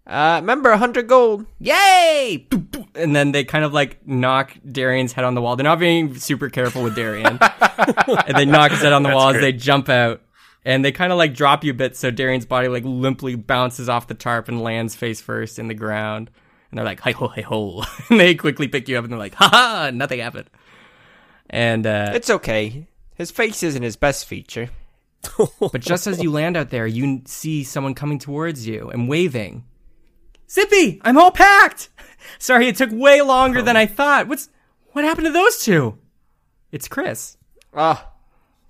Uh, remember, one hundred gold. Yay! And then they kind of like knock Darian's head on the wall. They're not being super careful with Darian. And they knock his head on the That's wall great. As they jump out. And they kind of like drop you a bit, so Darian's body like limply bounces off the tarp and lands face first in the ground. And they're like, hi-ho, hi-ho. And they quickly pick you up, and they're like, ha-ha, nothing happened. And uh, it's okay. His face isn't his best feature. But just as you land out there, you see someone coming towards you and waving. Zippy, I'm all packed! Sorry, it took way longer oh. than I thought. What's What happened to those two? It's Chris. Ah,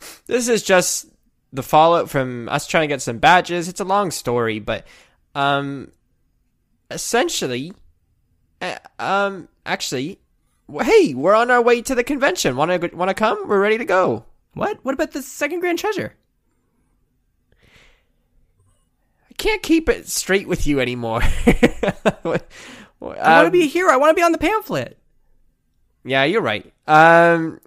uh, this is just the fallout from us trying to get some badges. It's a long story, but um, essentially... Uh, um, actually, hey, we're on our way to the convention. Want to want to come? We're ready to go. What? What about the second grand treasure? I can't keep it straight with you anymore. um, I want to be a hero. I want to be on the pamphlet. Yeah, you're right. Um,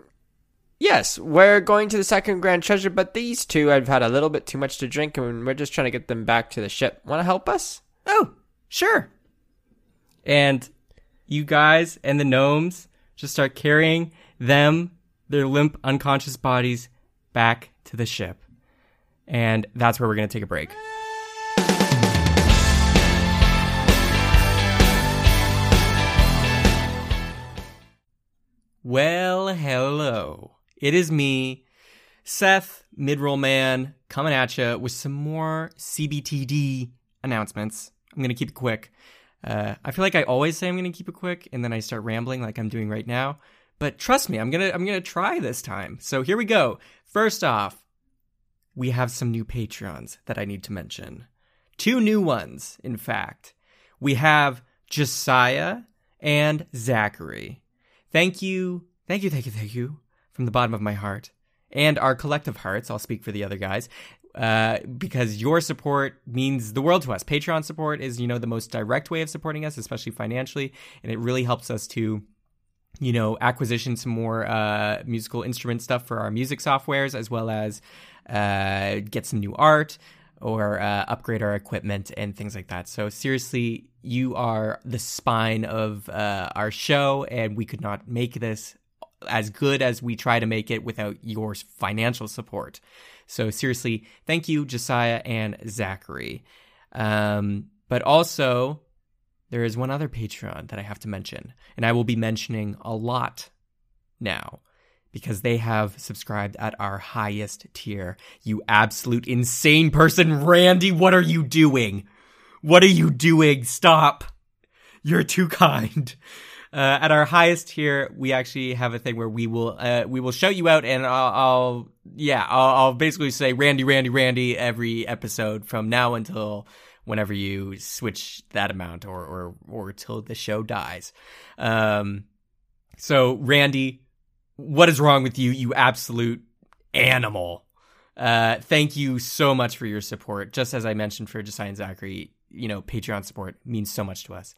yes, we're going to the second grand treasure, but these two have had a little bit too much to drink, and we're just trying to get them back to the ship. Want to help us? Oh, sure. And you guys and the gnomes just start carrying them, their limp, unconscious bodies, back to the ship. And that's where we're going to take a break. Well, hello. It is me, Seth, Midroll Man, coming at you with some more C B T D announcements. I'm going to keep it quick. Uh, I feel like I always say I'm going to keep it quick, and then I start rambling like I'm doing right now. But trust me, I'm going to I'm gonna try this time. So here we go. First off, we have some new Patreons that I need to mention. Two new ones, in fact. We have Josiah and Zachary. Thank you, thank you, thank you, thank you, from the bottom of my heart. And our collective hearts, I'll speak for the other guys. Uh, because your support means the world to us. Patreon support is, you know, the most direct way of supporting us, especially financially, and it really helps us to, you know, acquisition some more uh, musical instrument stuff for our music softwares, as well as uh, get some new art or uh, upgrade our equipment and things like that. So seriously, you are the spine of uh, our show, and we could not make this as good as we try to make it without your financial support. So seriously, thank you, Josiah and Zachary. Um, but also, there is one other Patreon that I have to mention, and I will be mentioning a lot now because they have subscribed at our highest tier. You absolute insane person, Randy, what are you doing? What are you doing? Stop. You're too kind. Uh, at our highest tier, we actually have a thing where we will uh, we will shout you out, and I'll, I'll yeah I'll, I'll basically say Randy, Randy, Randy every episode from now until whenever you switch that amount, or or or till the show dies. Um, so Randy, what is wrong with you? You absolute animal! Uh, thank you so much for your support. Just as I mentioned for Josiah and Zachary, you know, Patreon support means so much to us.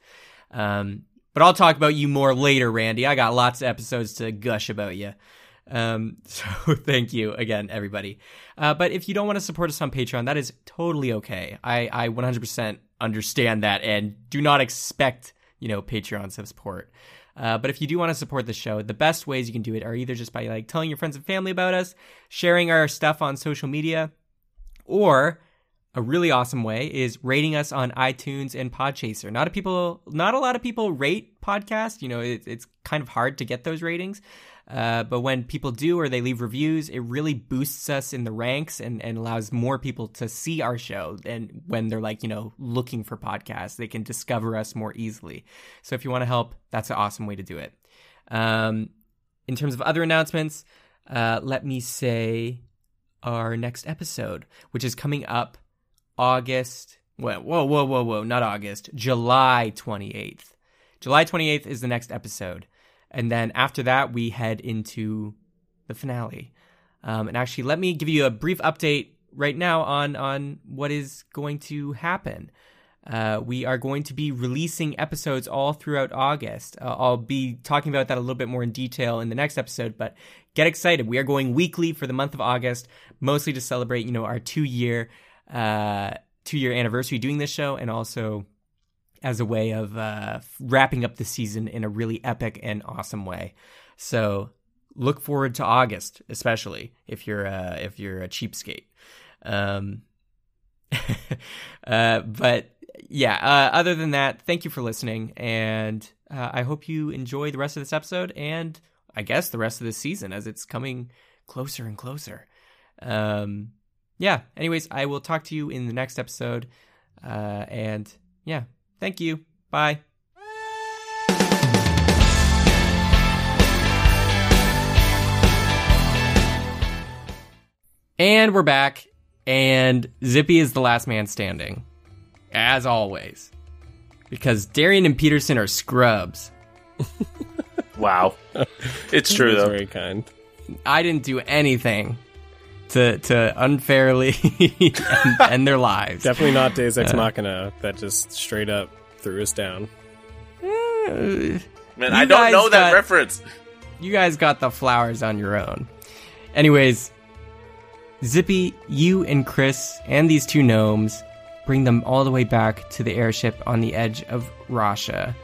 Um. But I'll talk about you more later, Randy. I got lots of episodes to gush about you. Um, so thank you again, everybody. Uh, but if you don't want to support us on Patreon, that is totally okay. I, I one hundred percent understand that and do not expect, you know, Patreon support. Uh, but if you do want to support the show, the best ways you can do it are either just by like telling your friends and family about us, sharing our stuff on social media, or a really awesome way is rating us on iTunes and Podchaser. Not a people, not a lot of people rate podcasts. You know, it, it's kind of hard to get those ratings. Uh, but when people do or they leave reviews, it really boosts us in the ranks and, and allows more people to see our show. And when they're like, you know, looking for podcasts, they can discover us more easily. So if you want to help, that's an awesome way to do it. Um, in terms of other announcements, uh, let me say our next episode, which is coming up August. Whoa, whoa, whoa, whoa, whoa. Not August. July twenty-eighth. July twenty-eighth is the next episode. And then after that, we head into the finale. Um, and actually, let me give you a brief update right now on, on what is going to happen. Uh, we are going to be releasing episodes all throughout August. Uh, I'll be talking about that a little bit more in detail in the next episode, but get excited. We are going weekly for the month of August, mostly to celebrate, you know, our two-year uh, two-year anniversary doing this show, and also as a way of uh, wrapping up the season in a really epic and awesome way. So look forward to August, especially if you're uh, if you're a cheapskate. Um, uh, but yeah, uh, other than that, thank you for listening, and uh, I hope you enjoy the rest of this episode, and I guess the rest of this season as it's coming closer and closer. Um, yeah. Anyways, I will talk to you in the next episode, uh, and yeah. Thank you. Bye. And we're back. And Zippy is the last man standing. As always. Because Darian and Peterson are scrubs. Wow. It's true, though. Very kind. I didn't do anything to to unfairly end, end their lives. Definitely not Deus Ex Machina. That just straight up threw us down. Man, you I don't know got, that reference. You guys got the flowers on your own. Anyways, Zippy, you and Chris and these two gnomes bring them all the way back to the airship on the edge of Rasha.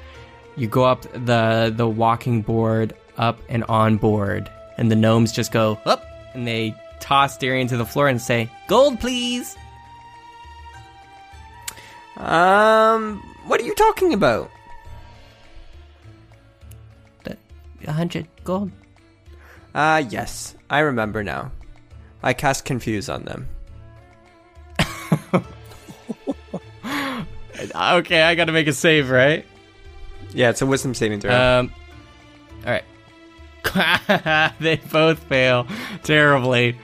You go up the, the walking board, up and on board, and the gnomes just go, up, and they toss Darian to the floor and say, "Gold, please." Um, what are you talking about? A hundred gold. Ah, uh, yes, I remember now. I cast Confuse on them. Okay, I got to make a save, right? Yeah, it's a wisdom saving throw. Um, all right. They both fail terribly.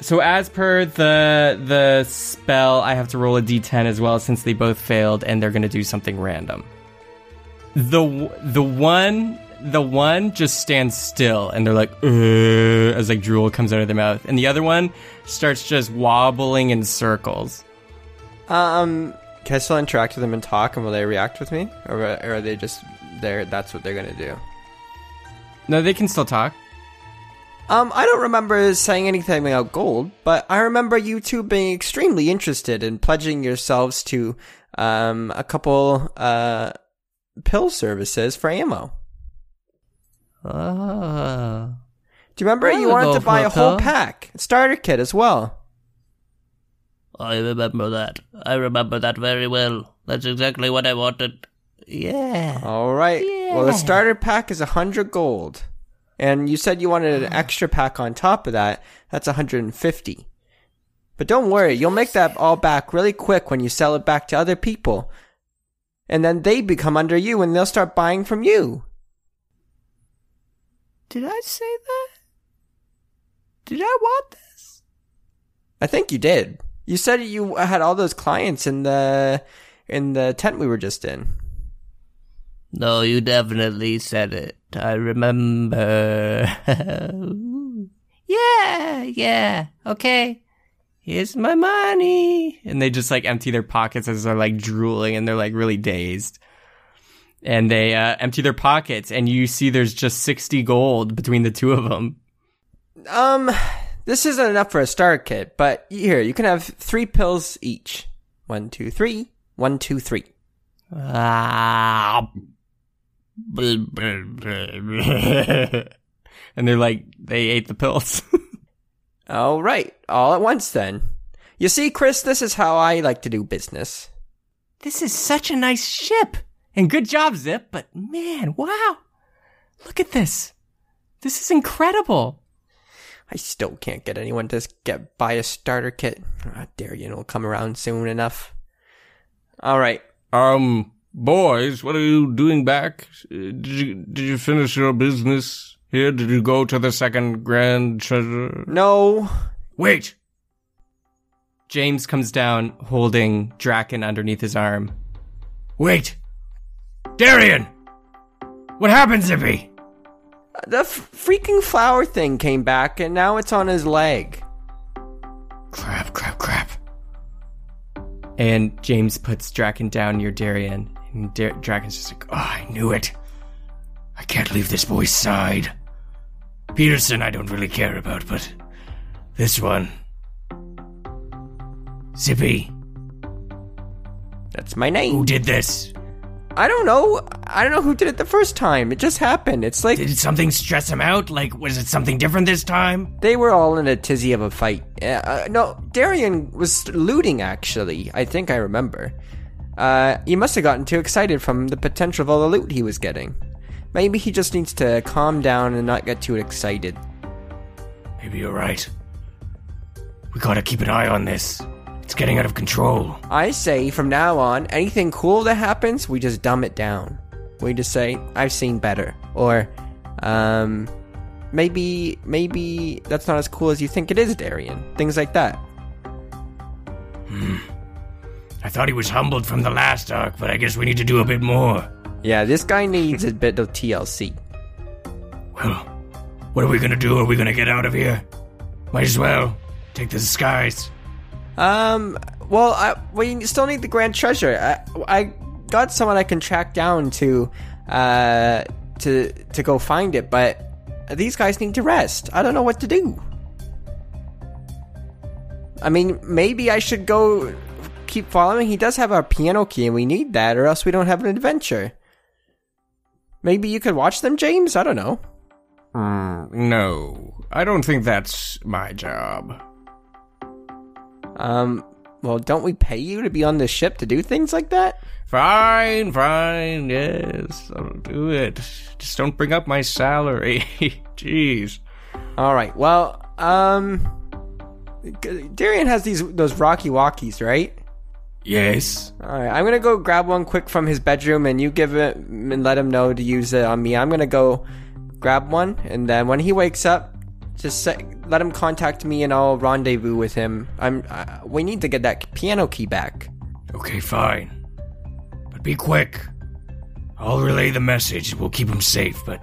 So as per the the spell, I have to roll a d ten as well, since they both failed, and they're going to do something random. The the one the one just stands still, and they're like, "Ugh," as like drool comes out of their mouth, and the other one starts just wobbling in circles. Um, can I still interact with them and talk, and will they react with me, or, or are they just there? That's what they're going to do. No, they can still talk. Um, I don't remember saying anything about gold, but I remember you two being extremely interested in pledging yourselves to um, a couple uh, pill services for ammo. Oh. Do you remember you wanted to buy a whole pack, a starter kit as well? I remember that. I remember that very well. That's exactly what I wanted. Yeah. All right. Yeah. Well, the starter pack is one hundred gold. And you said you wanted an extra pack on top of that. That's one hundred fifty. But don't worry. You'll make that all back really quick when you sell it back to other people. And then they become under you and they'll start buying from you. Did I say that? Did I want this? I think you did. You said you had all those clients in the in the tent we were just in. No, you definitely said it. I remember. yeah, yeah. Okay. Here's my money. And they just like empty their pockets as they're like drooling and they're like really dazed. And they uh, empty their pockets and you see there's just sixty gold between the two of them. Um, this isn't enough for a starter kit, but here, you can have three pills each. One, two, three. One, two, three. Ah. And they're like, they ate the pills. All right. All at once then. You see, Chris, this is how I like to do business. This is such a nice ship. And good job, Zip. But man, wow. Look at this. This is incredible. I still can't get anyone to get buy a starter kit. I dare you, it'll come around soon enough. All right. Um, boys, what are you doing back? Did you, did you finish your business here? Did you go to the second grand treasure? No. Wait. James comes down holding Draken underneath his arm. Wait. Darian! What happened, Zippy? The f- freaking flower thing came back, and now it's on his leg. Crap, crap, crap. And James puts Draken down near Darian, and Dar- Draken's just like, oh, I knew it. I can't leave this boy's side. Peterson I don't really care about, but this one. Zippy. That's my name. Who did this? I don't know. I don't know who did it the first time. It just happened. It's like... Did something stress him out? Like, was it something different this time? They were all in a tizzy of a fight. Uh, no, Darian was looting, actually. I think I remember. Uh, he must have gotten too excited from the potential of all the loot he was getting. Maybe he just needs to calm down and not get too excited. Maybe you're right. We gotta keep an eye on this. It's getting out of control. I say, from now on, anything cool that happens, we just dumb it down. We just say, I've seen better. Or, um, maybe, maybe that's not as cool as you think it is, Darian. Things like that. Hmm. I thought he was humbled from the last arc, but I guess we need to do a bit more. Yeah, this guy needs a bit of T L C. Well, what are we gonna do? Are we gonna get out of here? Might as well take the disguise. Um, well, I, we still need the grand treasure. I, I got someone I can track down to, uh, to, to go find it, but these guys need to rest. I don't know what to do. I mean, maybe I should go keep following. He does have our piano key and we need that or else we don't have an adventure. Maybe you could watch them, James? I don't know. Mm, no, I don't think that's my job. Um, well, don't we pay you to be on the ship to do things like that? Fine, fine, yes, I'll do it. Just don't bring up my salary. Jeez. All right, well, um, Darian has these those rocky walkies, right? Yes. All right, I'm going to go grab one quick from his bedroom, and you give it and let him know to use it on me. I'm going to go grab one, and then when he wakes up, just say, let him contact me and I'll rendezvous with him. I'm. Uh, we need to get that piano key back. Okay, fine. But be quick. I'll relay the message. We'll keep him safe, but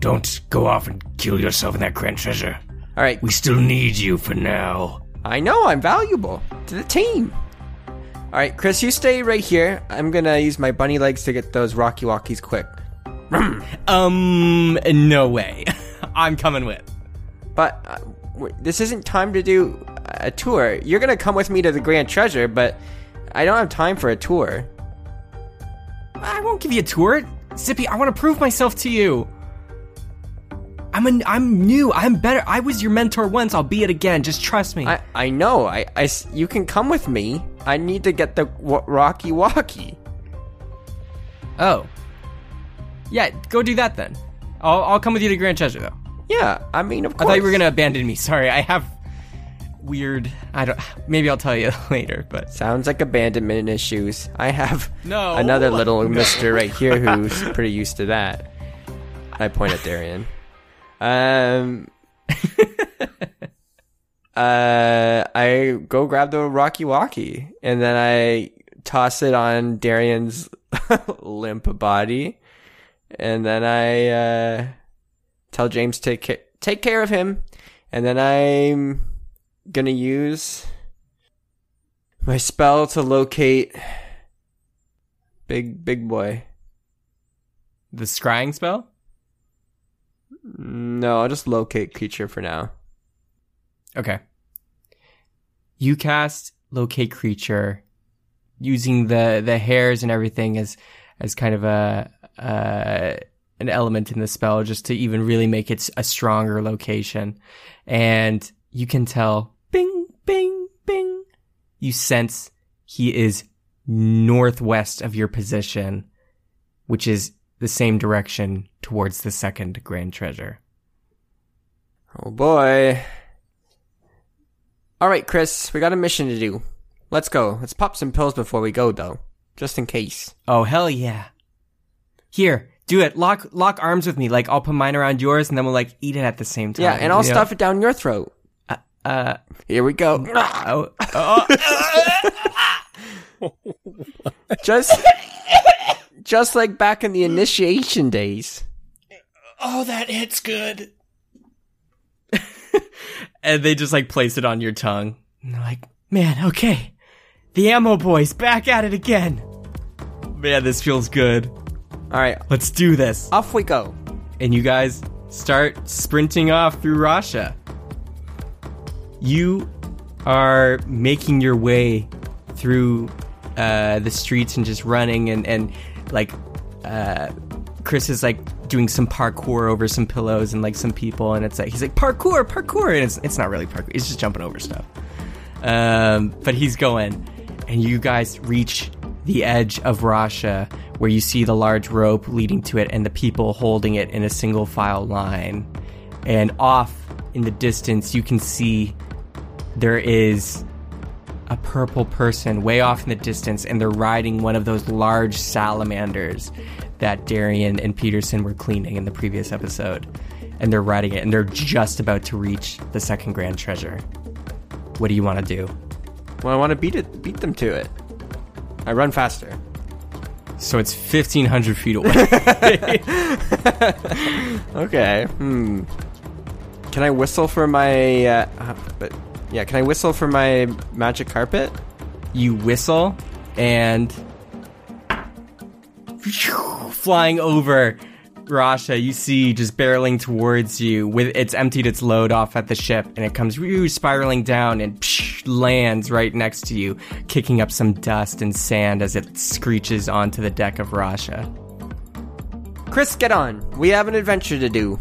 don't go off and kill yourself in that grand treasure. All right. We still need you for now. I know. I'm valuable to the team. All right, Chris, you stay right here. I'm going to use my bunny legs to get those Rocky Walkies quick. Um, no way. I'm coming with. But uh, w- this isn't time to do a tour. You're going to come with me to the Grand Treasure, but I don't have time for a tour. I won't give you a tour. Zippy, I want to prove myself to you. I'm a, I'm new. I'm better. I was your mentor once. I'll be it again. Just trust me. I, I know. I, I, you can come with me. I need to get the w- Rocky Walkie. Oh. Yeah, go do that then. I'll, I'll come with you to Grand Treasure, though. Yeah, I mean, of course. I thought you were going to abandon me. Sorry, I have weird... I don't. Maybe I'll tell you later, but... Sounds like abandonment issues. I have no. another little no. mister right here who's pretty used to that. I point at Darian. Um, uh, I go grab the Rocky Walkie, and then I toss it on Darian's limp body, and then I... Uh, Tell James to ca- take care of him, and then I'm gonna use my spell to locate Big Big Boy. The scrying spell? No, I'll just locate creature for now. Okay. You cast locate creature using the, the hairs and everything as as kind of a uh, an element in the spell just to even really make it a stronger location. And you can tell, bing, bing, bing. You sense he is northwest of your position, which is the same direction towards the second grand treasure. Oh boy. All right, Chris, we got a mission to do. Let's go. Let's pop some pills before we go, though. Just in case. Oh, hell yeah. Here, do it. Lock lock arms with me. Like, I'll put mine around yours, and then we'll, like, eat it at the same time. Yeah, and I'll you stuff know. it down your throat. Uh, uh Here we go. Oh, oh. just, just like back in the initiation days. Oh, that hits good. And they just, like, place it on your tongue. And they're like, man, okay. The ammo boys back at it again. Man, this feels good. All right. Let's do this. Off we go. And you guys start sprinting off through Rasha. You are making your way through uh, the streets and just running. And, and like, uh, Chris is, like, doing some parkour over some pillows and, like, some people, and it's like, he's like, parkour, parkour, and it's it's not really parkour, he's just jumping over stuff. Um, but he's going, and you guys reach the edge of Rasha, where you see the large rope leading to it, and the people holding it in a single file line. And off in the distance, you can see there is a purple person way off in the distance, and they're riding one of those large salamanders that Darian and Peterson were cleaning in the previous episode. And they're riding it, and they're just about to reach the second grand treasure. What do you want to do? Well, I want to beat it, beat them to it. I run faster. So it's fifteen hundred feet away. Okay. Hmm. Can I whistle for my... Uh, uh, but yeah, can I whistle for my magic carpet? You whistle, and... flying over Rasha, you see just barreling towards you. With it's emptied its load off at the ship, and it comes spiraling down and psh, lands right next to you, kicking up some dust and sand as it screeches onto the deck of Rasha. Chris, get on. We have an adventure to do.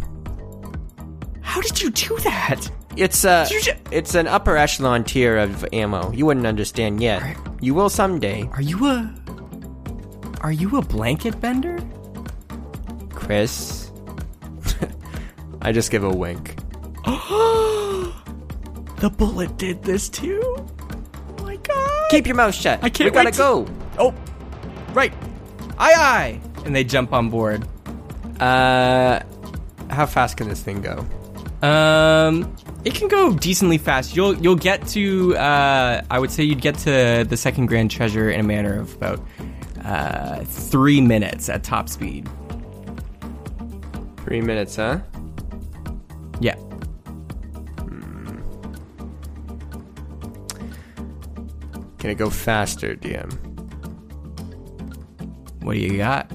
How did you do that? It's a ju- it's an upper echelon tier of ammo. You wouldn't understand yet. Are, you will someday. Are you a Are you a blanket bender? Chris. I just give a wink. The bullet did this too? Oh my god. Keep your mouth shut. I can't we wait gotta to- go. Oh, right. Aye, aye. And they jump on board. Uh, how fast can this thing go? Um, it can go decently fast. You'll, you'll get to, uh, I would say you'd get to the second grand treasure in a matter of about... Uh, three minutes at top speed. Three minutes, huh? Yeah. Hmm. Can it go faster, D M? What do you got?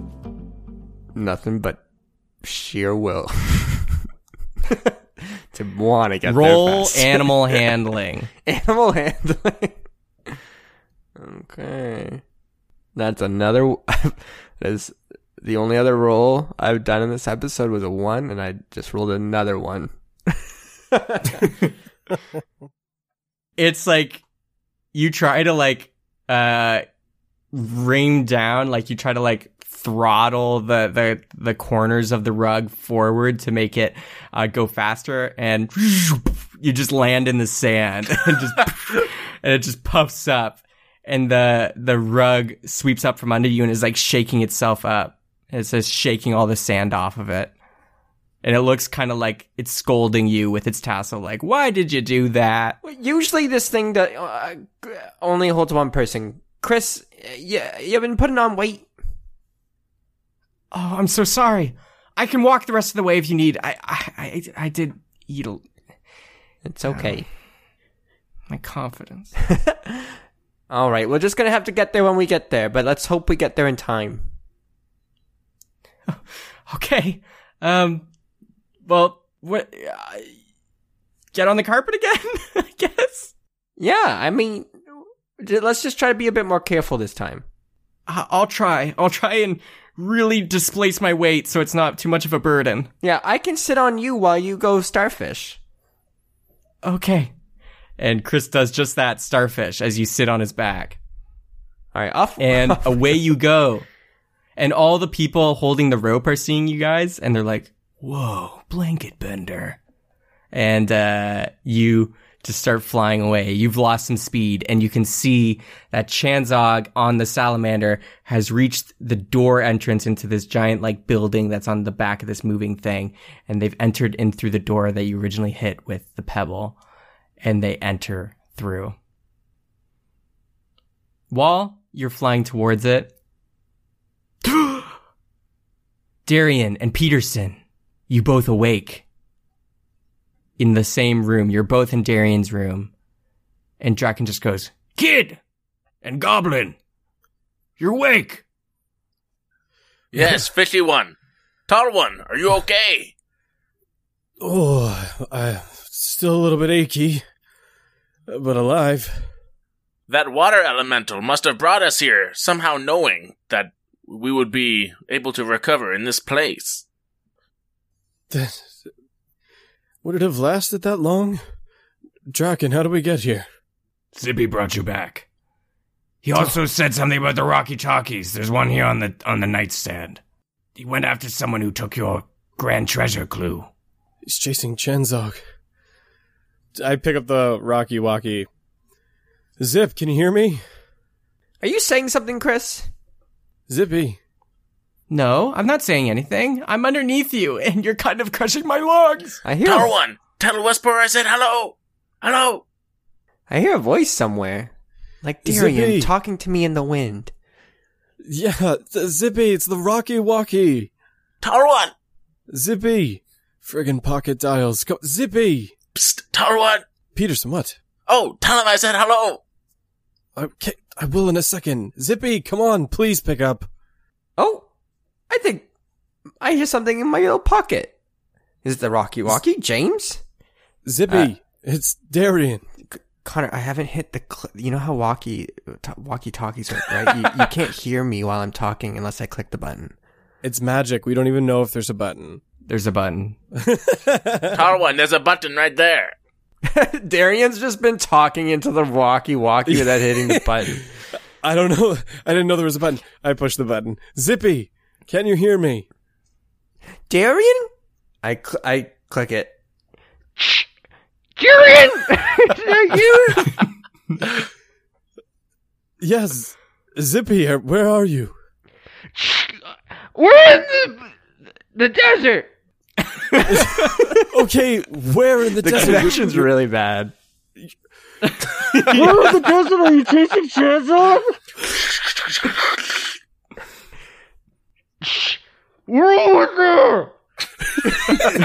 Nothing but sheer will. To want to get Roll there fast. Roll animal handling. Animal handling. Okay. That's another. That's the only other roll I've done in this episode was a one, and I just rolled another one. It's like you try to like uh, ring down, like you try to like throttle the the, the corners of the rug forward to make it uh, go faster, and you just land in the sand, and just and it just puffs up. And the the rug sweeps up from under you and is, like, shaking itself up. And it's just shaking all the sand off of it. And it looks kind of like it's scolding you with its tassel. Like, why did you do that? Well, usually this thing that, uh, only holds one person. Chris, you, you've been putting on weight. Oh, I'm so sorry. I can walk the rest of the way if you need. I I, I, I did eat a... It's okay. Um, my confidence. All right, we're just going to have to get there when we get there, but let's hope we get there in time. Okay. Um, well, what? Uh, get on the carpet again, I guess? Yeah, I mean, let's just try to be a bit more careful this time. I'll try. I'll try and really displace my weight so it's not too much of a burden. Yeah, I can sit on you while you go starfish. Okay. And Chris does just that, starfish, as you sit on his back. All right, off. And away you go. And all the people holding the rope are seeing you guys, and they're like, whoa, blanket bender. And uh, you just start flying away. You've lost some speed, and you can see that Chanzog on the salamander has reached the door entrance into this giant, like, building that's on the back of this moving thing, and they've entered in through the door that you originally hit with the pebble. And they enter through. While you're flying towards it, Darian and Peterson, you both awake in the same room. You're both in Darian's room. And Draken just goes, "Kid and Goblin, you're awake." "Yes, fishy one. Tall one, are you okay?" "Oh, I'm still a little bit achy. But alive." "That water elemental must have brought us here, somehow knowing that we would be able to recover in this place." "That... would it have lasted that long? Draken, how did we get here?" "Zippy brought you back. He also oh. said something about the Rocky Talkies. There's one here on the on the nightstand. He went after someone who took your grand treasure clue." "He's chasing Chanzog." I pick up the Rocky Walkie. "Zip, can you hear me?" "Are you saying something, Chris?" "Zippy." "No, I'm not saying anything. I'm underneath you, and you're kind of crushing my lungs." "I hear Tower a... one, tell Whisperer I said hello. Hello." "I hear a voice somewhere. Like Darian Zippy. Talking to me in the wind." "Yeah, th- Zippy, it's the Rocky Walkie." "Tower one." "Zippy. Friggin' pocket dials. Go- Zippy." "Psst, Tower one." "Peterson, what?" "Oh, tell him I said hello." "Okay, I will in a second. Zippy, come on, please pick up." "Oh, I think I hear something in my little pocket. Is it the Rocky Walkie, James?" "Zippy, uh, it's Darian." C- Connor, I haven't hit the... Cl- you know how walkie, t- walkie-talkies are, right? you, you can't hear me while I'm talking unless I click the button. It's magic. We don't even know if there's a button. There's a button. "Tarwan, there's a button right there." Darian's just been talking into the walkie walkie without hitting the button. I don't know. I didn't know there was a button. I pushed the button. "Zippy, can you hear me?" "Darian?" I cl- I click it. "Darian! Is that you?" "Yes. Zippy, where are you?" "We're in the, the desert." "Okay, where in the, the desert?" The connection's really bad. "Where in the desert are you chasing Chanzog?" "We're over there."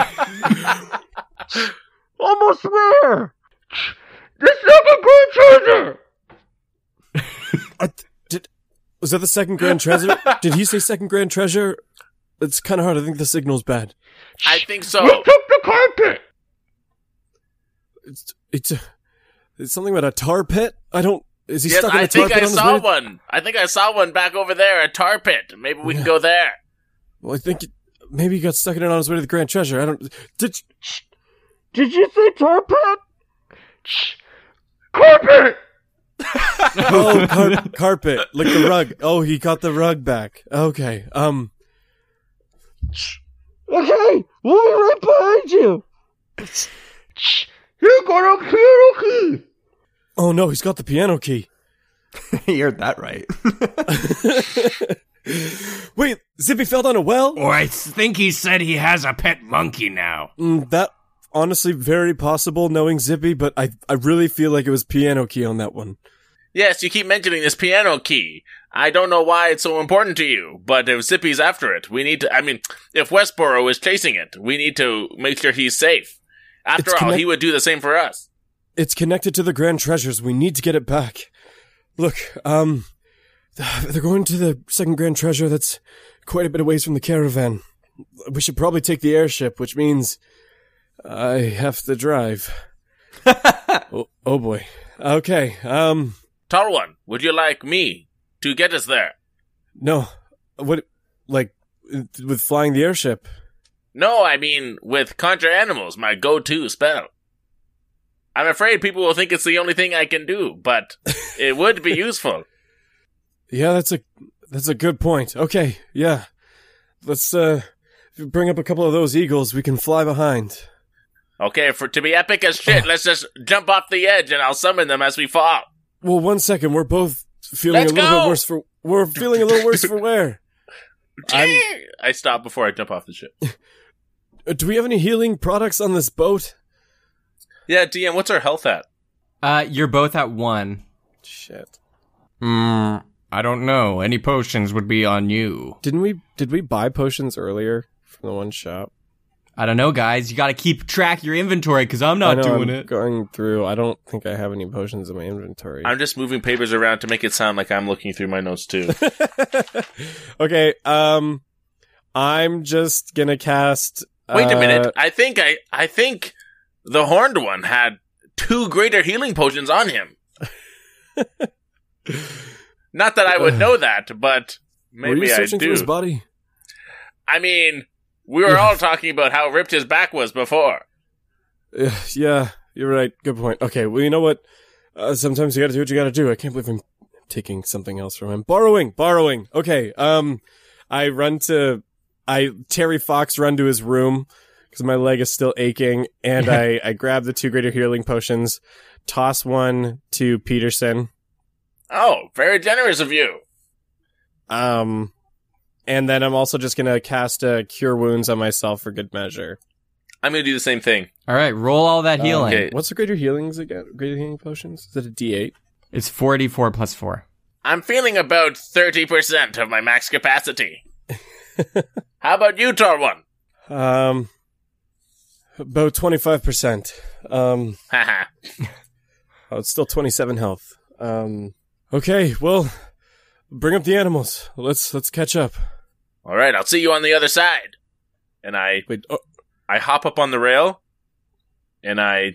"Almost there. That's not my grand treasure." Uh, did, was that the second grand treasure? Did he say second grand treasure? It's kind of hard. I think the signal's bad. I think so. "We took the carpet." It's it's, a, it's something about a tar pit. I don't. Is he yes, stuck in I a tar pit? I think I saw one. I think I saw one back over there. A tar pit. Maybe we yeah. can go there. Well, I think it, maybe he got stuck in it on his way to the grand treasure. I don't. Did did you say tar pit? "Carpet." oh, car- carpet. Like the rug. Oh, he got the rug back. Okay. Um. "Okay, we'll be right behind you. You got a piano key." Oh no, he's got the piano key. He heard that right. Wait, Zippy fell down a well? Or I think he said he has a pet monkey now. Mm, that, honestly, very possible knowing Zippy, but I, I really feel like it was piano key on that one. Yes, you keep mentioning this piano key. I don't know why it's so important to you, but if Zippy's after it, we need to... I mean, if Westboro is chasing it, we need to make sure he's safe. After connect- all, he would do the same for us. It's connected to the Grand Treasures. We need to get it back. Look, um... they're going to the second Grand Treasure that's quite a bit away from the caravan. We should probably take the airship, which means I have to drive. oh, oh, boy. Okay, um... Tarwan, would you like me to get us there? No. What? Like, with flying the airship? No, I mean, with Conjure Animals, my go-to spell. I'm afraid people will think it's the only thing I can do, but it would be useful. Yeah, that's a that's a good point. Okay, yeah. Let's uh, bring up a couple of those eagles we can fly behind. Okay, for to be epic as shit, let's just jump off the edge and I'll summon them as we fall. Well, one second, we're both feeling let's a little go! bit worse for... We're feeling a little worse for wear. I'm, I stop before I jump off the ship. Do we have any healing products on this boat? Yeah, D M, what's our health at? Uh, you're both at one. Shit. Mm, I don't know. Any potions would be on you. Didn't we? Did we buy potions earlier from the one shop? I don't know, guys. You got to keep track of your inventory because I'm not I know, doing I'm it. Going through. I don't think I have any potions in my inventory. I'm just moving papers around to make it sound like I'm looking through my notes too. Okay. Um, I'm just gonna cast. Uh, Wait a minute. I think I. I think the horned one had two greater healing potions on him. Not that I would know that, but maybe were you searching I do. For his body? I mean. We were all talking about how ripped his back was before. Yeah, you're right. Good point. Okay, well, you know what? Uh, sometimes you gotta do what you gotta do. I can't believe I'm taking something else from him. Borrowing! Borrowing! Okay, um, I run to... I Terry Fox run to his room, because my leg is still aching, and I, I grab the two greater healing potions, toss one to Peterson. Oh, very generous of you. Um... And then I'm also just going to cast a uh, Cure Wounds on myself for good measure. I'm going to do the same thing. All right, roll all that healing. Uh, okay. What's the greater healings again? Greater healing potions? Is it a D eight? It's four d four plus four. I'm feeling about thirty percent of my max capacity. How about you, Tor One? Um, about twenty-five percent. Um, Haha. Oh, it's still twenty-seven health. Um, okay, well, bring up the animals. Let's let's catch up. All right, I'll see you on the other side. And I Wait, oh. I hop up on the rail, and I,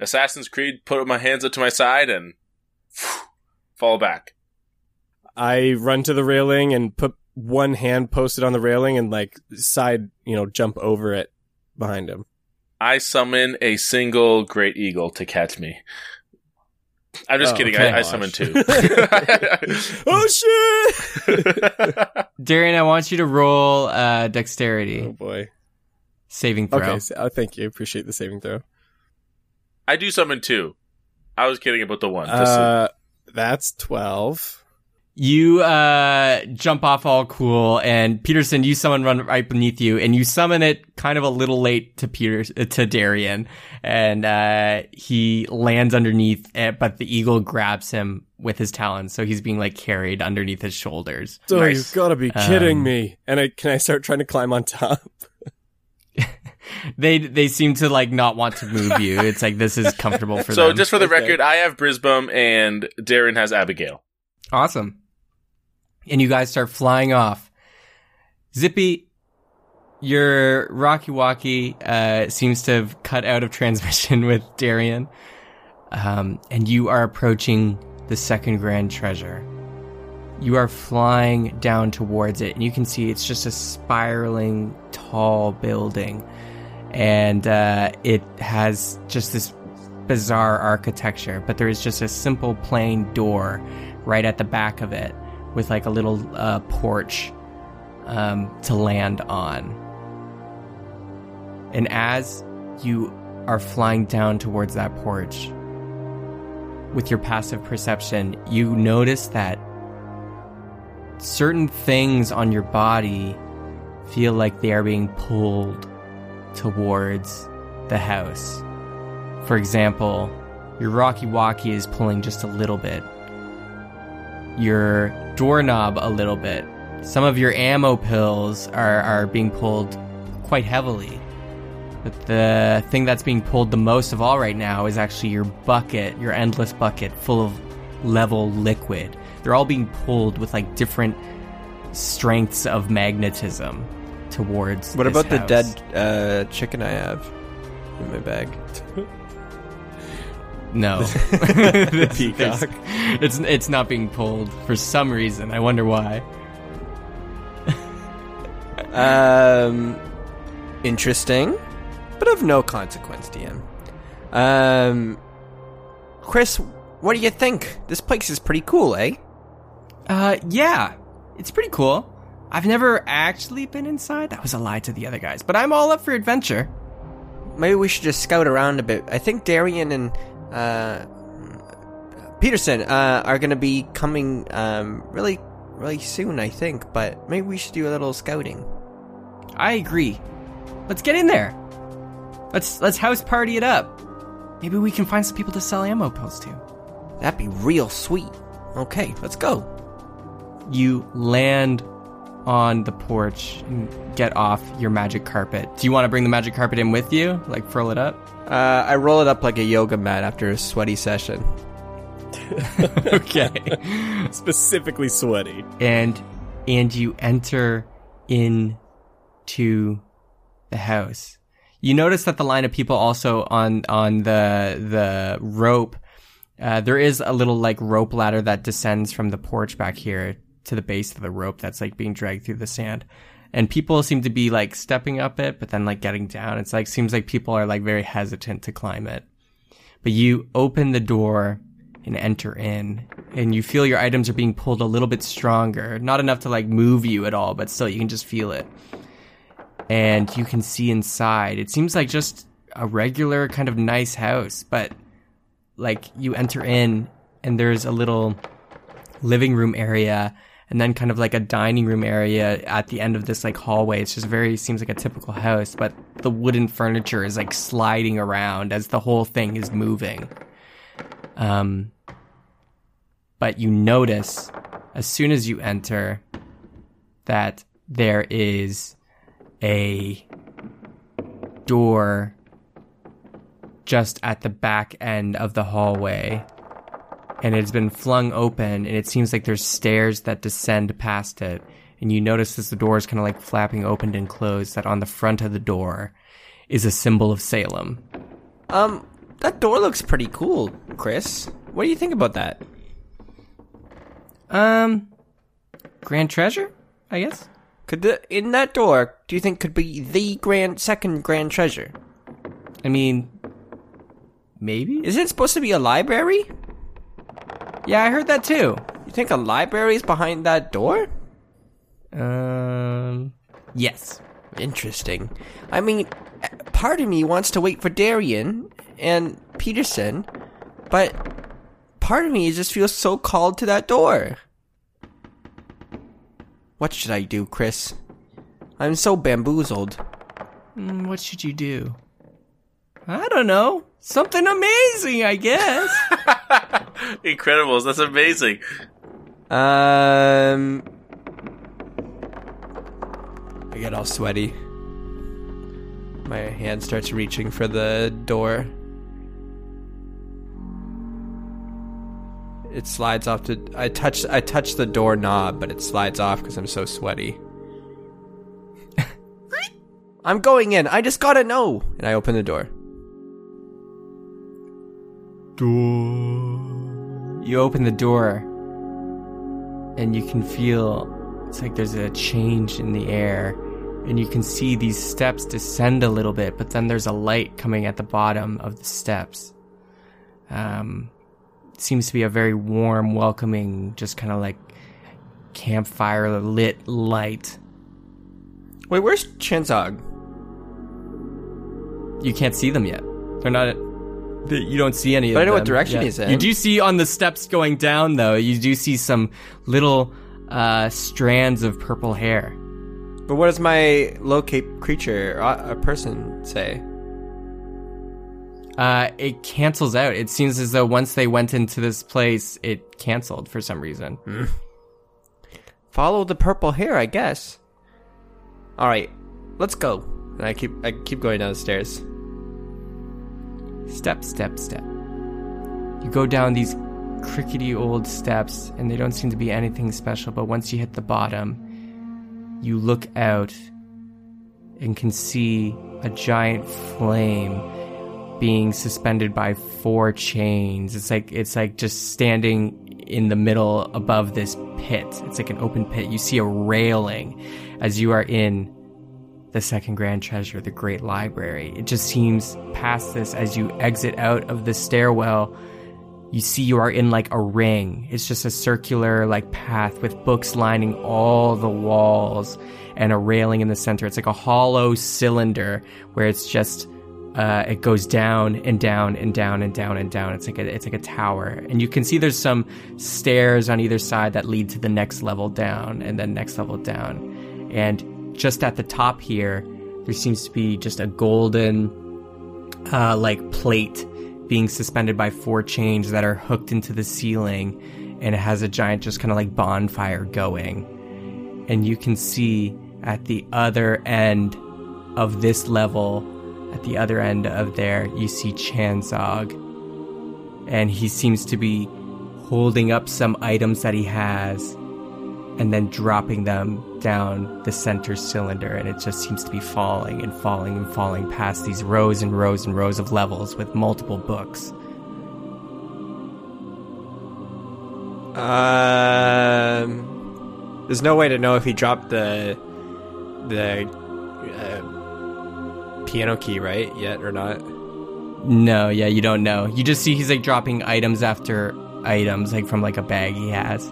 Assassin's Creed, put my hands up to my side and phew, fall back. I run to the railing and put one hand posted on the railing and, like, side, you know, jump over it behind him. I summon a single great eagle to catch me. I'm just oh, kidding. Okay. I, I summoned two. Oh, shit! Darian, I want you to roll uh, dexterity. Oh, boy. Saving throw. Okay, so, oh, thank you. Appreciate the saving throw. I do summon two. I was kidding about the one. Uh, that's twelve. You uh, jump off all cool, and Peterson, you summon run right beneath you, and you summon it kind of a little late to Peter uh, to Darian, and uh, he lands underneath it, but the eagle grabs him with his talons, so he's being like carried underneath his shoulders. So nice. You've got to be kidding um, me! And I, can I start trying to climb on top? They they seem to like not want to move you. It's like this is comfortable for so them. So just for the okay. record, I have Brisbane, and Darian has Abigail. Awesome. And you guys start flying off. Zippy, your Rocky Walkie uh, seems to have cut out of transmission with Darian. Um, and you are approaching the second grand treasure. You are flying down towards it. And you can see it's just a spiraling, tall building. And uh, it has just this bizarre architecture. But there is just a simple, plain door right at the back of it, with like a little uh, porch um, to land on. And as you are flying down towards that porch, with your passive perception, you notice that certain things on your body feel like they are being pulled towards the house. For example, your Rocky Walkie is pulling just a little bit. Your doorknob a little bit. Some of your ammo pills are, are being pulled quite heavily. But the thing that's being pulled the most of all right now is actually your bucket, your endless bucket full of level liquid. They're all being pulled with like different strengths of magnetism towards What about house. The dead uh, chicken I have in my bag? No. The peacock. It's, it's it's not being pulled for some reason. I wonder why. Um, interesting, but of no consequence, D M. Um, Chris, what do you think? This place is pretty cool, eh? Uh, yeah, it's pretty cool. I've never actually been inside. That was a lie to the other guys, but I'm all up for adventure. Maybe we should just scout around a bit. I think Darian and uh, Peterson uh, are going to be coming um, really, really soon, I think. But maybe we should do a little scouting. I agree. Let's get in there. Let's let's house party it up. Maybe we can find some people to sell ammo pills to. That'd be real sweet. Okay, let's go. You land on the porch and get off your magic carpet. Do you want to bring the magic carpet in with you? Like, furl it up? Uh, I roll it up like a yoga mat after a sweaty session. Okay. Specifically sweaty. And and you enter into the house. You notice that the line of people also on on the the rope, uh, there is a little, like, rope ladder that descends from the porch back here to the base of the rope that's, like, being dragged through the sand. And people seem to be, like, stepping up it, but then, like, getting down. It's, like, seems like people are, like, very hesitant to climb it. But you open the door and enter in, and you feel your items are being pulled a little bit stronger. Not enough to, like, move you at all, but still, you can just feel it. And you can see inside. It seems like just a regular kind of nice house, but, like, you enter in, and there's a little living room area, and then kind of like a dining room area at the end of this, like, hallway. It's just very, seems like a typical house, but the wooden furniture is, like, sliding around as the whole thing is moving. Um, but you notice as soon as you enter that there is a door just at the back end of the hallway, and it's been flung open, and it seems like there's stairs that descend past it. And you notice as the door is kind of, like, flapping opened and closed, that on the front of the door is a symbol of Salem. Um, that door looks pretty cool, Chris. What do you think about that? Um, Grand Treasure, I guess? Could the, in that door, do you think could be the grand second Grand Treasure? I mean, maybe? Isn't it supposed to be a library? Yeah, I heard that too. You think a library is behind that door? Um, yes. Interesting. I mean, part of me wants to wait for Darian and Peterson, but part of me just feels so called to that door. What should I do, Chris? I'm so bamboozled. Mm, what should you do? I don't know. Something amazing, I guess. Incredibles, that's amazing. Um, I get all sweaty. My hand starts reaching for the door. It slides off to. I touch. I touch the doorknob, but it slides off because I'm so sweaty. I'm going in. I just gotta know. And I open the door. Door. You open the door, and you can feel, it's like there's a change in the air, and you can see these steps descend a little bit, but then there's a light coming at the bottom of the steps. Um, it seems to be a very warm, welcoming, just kind of like campfire-lit light. Wait, where's Chanzog? You can't see them yet. They're not... You don't see any of them. But I know what direction he's in. You do see on the steps going down, though, you do see some little uh, strands of purple hair. But what does my locate creature or a person say? Uh, it cancels out. It seems as though once they went into this place, it canceled for some reason. Mm. Follow the purple hair, I guess. All right, let's go. And I keep, I keep going down the stairs. Step, step, step. You go down these crickety old steps, and they don't seem to be anything special, but once you hit the bottom, you look out and can see a giant flame being suspended by four chains. It's like it's like just standing in the middle above this pit. It's like an open pit. You see a railing as you are in the second grand treasure, the great library. It just seems past this, as you exit out of the stairwell, you see you are in like a ring. It's just a circular like path with books lining all the walls and a railing in the center. It's like a hollow cylinder where it's just uh, it goes down and down and down and down and down. It's like a, it's like a tower, and you can see there's some stairs on either side that lead to the next level down and then next level down. And just at the top here, there seems to be just a golden uh, like plate being suspended by four chains that are hooked into the ceiling, and it has a giant just kind of like bonfire going. And you can see at the other end of this level, at the other end of there, you see Chanzog, and he seems to be holding up some items that he has and then dropping them down the center cylinder, and it just seems to be falling and falling and falling past these rows and rows and rows of levels with multiple books. Um, there's no way to know if he dropped the the uh, piano key right yet or not. No, yeah, you don't know. You just see he's like dropping items after items, like from like a bag he has.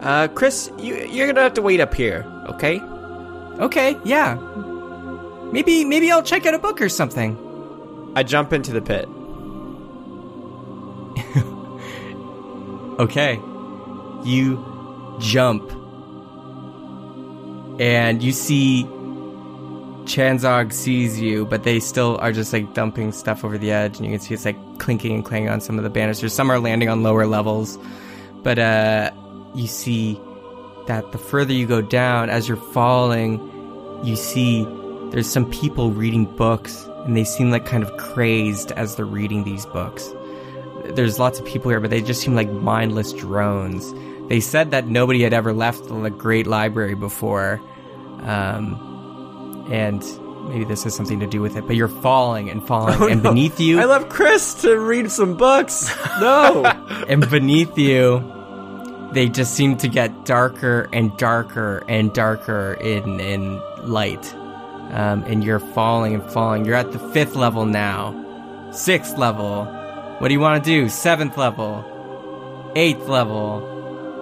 Uh, Chris, you, you're gonna have to wait up here, okay? Okay, yeah. Maybe, maybe I'll check out a book or something. I jump into the pit. Okay. You jump. And you see Chanzog sees you, but they still are just like dumping stuff over the edge, and you can see it's like clinking and clanging on some of the banisters. Some are landing on lower levels, but, uh... you see that the further you go down, as you're falling, you see there's some people reading books, and they seem like kind of crazed as they're reading these books. There's lots of people here, but they just seem like mindless drones. They said that nobody had ever left the great library before, um, and maybe this has something to do with it, but you're falling and falling, oh, and no. beneath you... I love Chris to read some books! No! And beneath you... they just seem to get darker and darker and darker in in light. Um, and you're falling and falling. You're at the fifth level now. Sixth level. What do you want to do? Seventh level. Eighth level.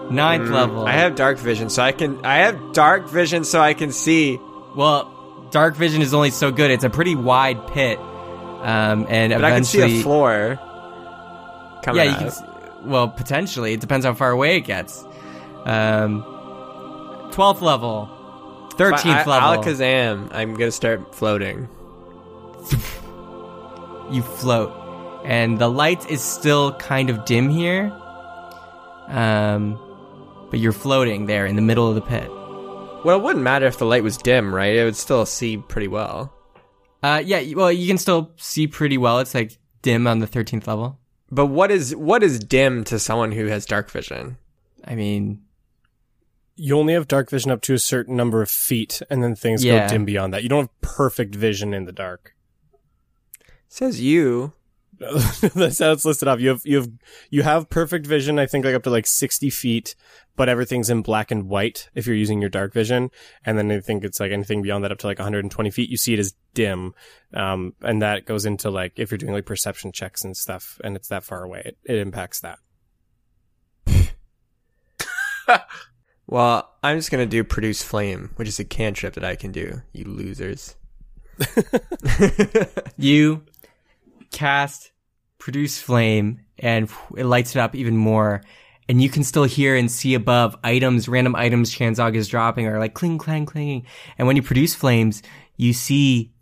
Ninth mm, level. I have dark vision, so I can... I have dark vision, so I can see. Well, dark vision is only so good. It's a pretty wide pit. Um, and but eventually... I can see a floor coming yeah, out. You can... Well, potentially. It depends how far away it gets. Um, twelfth level. thirteenth level. Alakazam, I'm going to start floating. You float. And the light is still kind of dim here. Um, but you're floating there in the middle of the pit. Well, it wouldn't matter if the light was dim, right? It would still see pretty well. Uh, yeah, well, you can still see pretty well. It's like dim on the thirteenth level. But what is what is dim to someone who has dark vision? I mean... you only have dark vision up to a certain number of feet, and then things yeah. go dim beyond that. You don't have perfect vision in the dark. Says you. That's how it's listed off. You have, you have, you have perfect vision, I think, like up to like sixty feet, but everything's in black and white if you're using your dark vision. And then I think it's like anything beyond that up to like one hundred twenty feet, you see it as dim. Um, and that goes into like, if you're doing like perception checks and stuff and it's that far away, it, it impacts that. Well, I'm just going to do produce flame, which is a cantrip that I can do. You losers. You... cast produce flame, and it lights it up even more, and you can still hear and see above items, random items Chanzog is dropping are like cling clang clinging. And when you produce flames, you see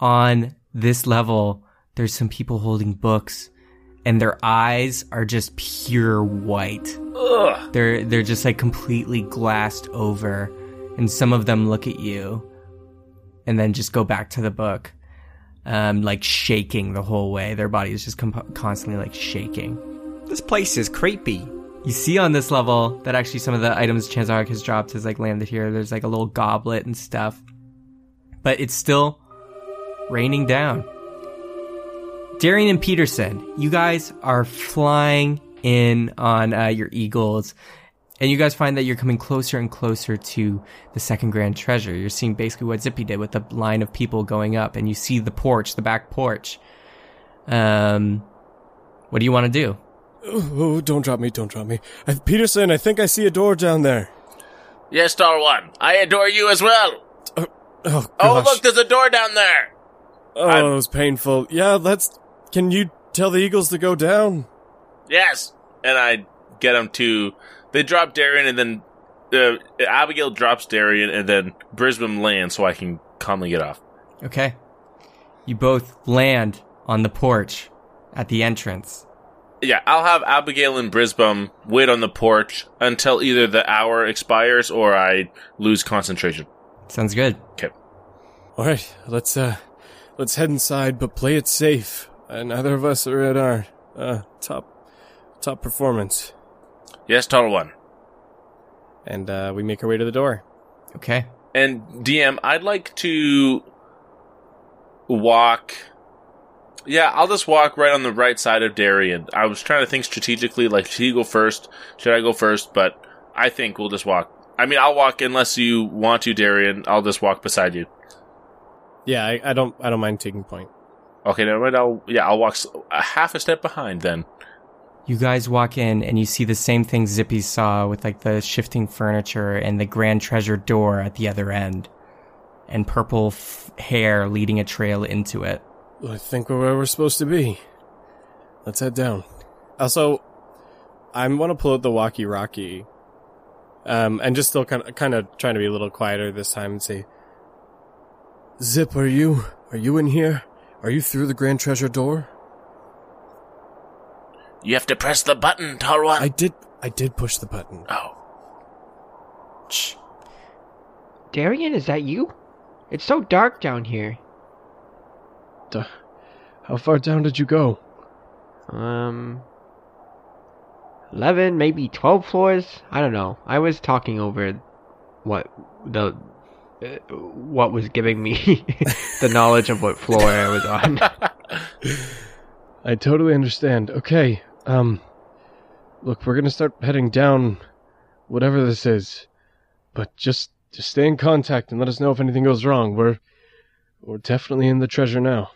on this level there's some people holding books, and their eyes are just pure white. Ugh. they're they're just like completely glassed over, and some of them look at you and then just go back to the book. Um, like shaking the whole way. Their body is just comp- constantly like shaking. This place is creepy. You see on this level that actually some of the items Chanzog has dropped has like landed here. There's like a little goblet and stuff, but it's still raining down. Darian and Peterson, you guys are flying in on uh, your eagles, And you guys find that you're coming closer and closer to the second grand treasure. You're seeing basically what Zippy did with the line of people going up, and you see the porch, the back porch. Um, what do you want to do? Oh, don't drop me, don't drop me. I, Peterson, I think I see a door down there. Yes, Star One. I adore you as well. Uh, oh, gosh. Oh, look, there's a door down there. Oh, I'm... it was painful. Yeah, let's... Can you tell the Eagles to go down? Yes. And I get them to... They drop Darian, and then uh, Abigail drops Darian, and then Brisbane lands so I can calmly get off. Okay. You both land on the porch at the entrance. Yeah, I'll have Abigail and Brisbane wait on the porch until either the hour expires or I lose concentration. Sounds good. Okay. All right, let's uh, let's head inside, but play it safe. Uh, neither of us are at our uh, top top performance. Yes, Total One. And uh, we make our way to the door. Okay. And D M, I'd like to walk... Yeah, I'll just walk right on the right side of Darian. I was trying to think strategically, like, should he go first? Should I go first? But I think we'll just walk. I mean, I'll walk unless you want to, Darian. I'll just walk beside you. Yeah, I, I don't I don't mind taking point. Okay, never mind. I'll, yeah, I'll walk a half a step behind then. You guys walk in, and you see the same thing Zippy saw with, like, the shifting furniture and the grand treasure door at the other end, and purple f- hair leading a trail into it. I think we're where we're supposed to be. Let's head down. Also, I want to pull out the walkie rocky, um, and just still kind of, kind of trying to be a little quieter this time and say, Zip, are you, are you in here? Are you through the grand treasure door? You have to press the button, Tarwan. I did. I did push the button. Oh. Shh. Darian, is that you? It's so dark down here. Duh. How far down did you go? Um. Eleven, maybe twelve floors. I don't know. I was talking over what the uh, what was giving me the knowledge of what floor I was on. I totally understand. Okay, um, look, we're gonna start heading down whatever this is, but just, just stay in contact and let us know if anything goes wrong. We're, we're definitely in the treasure now.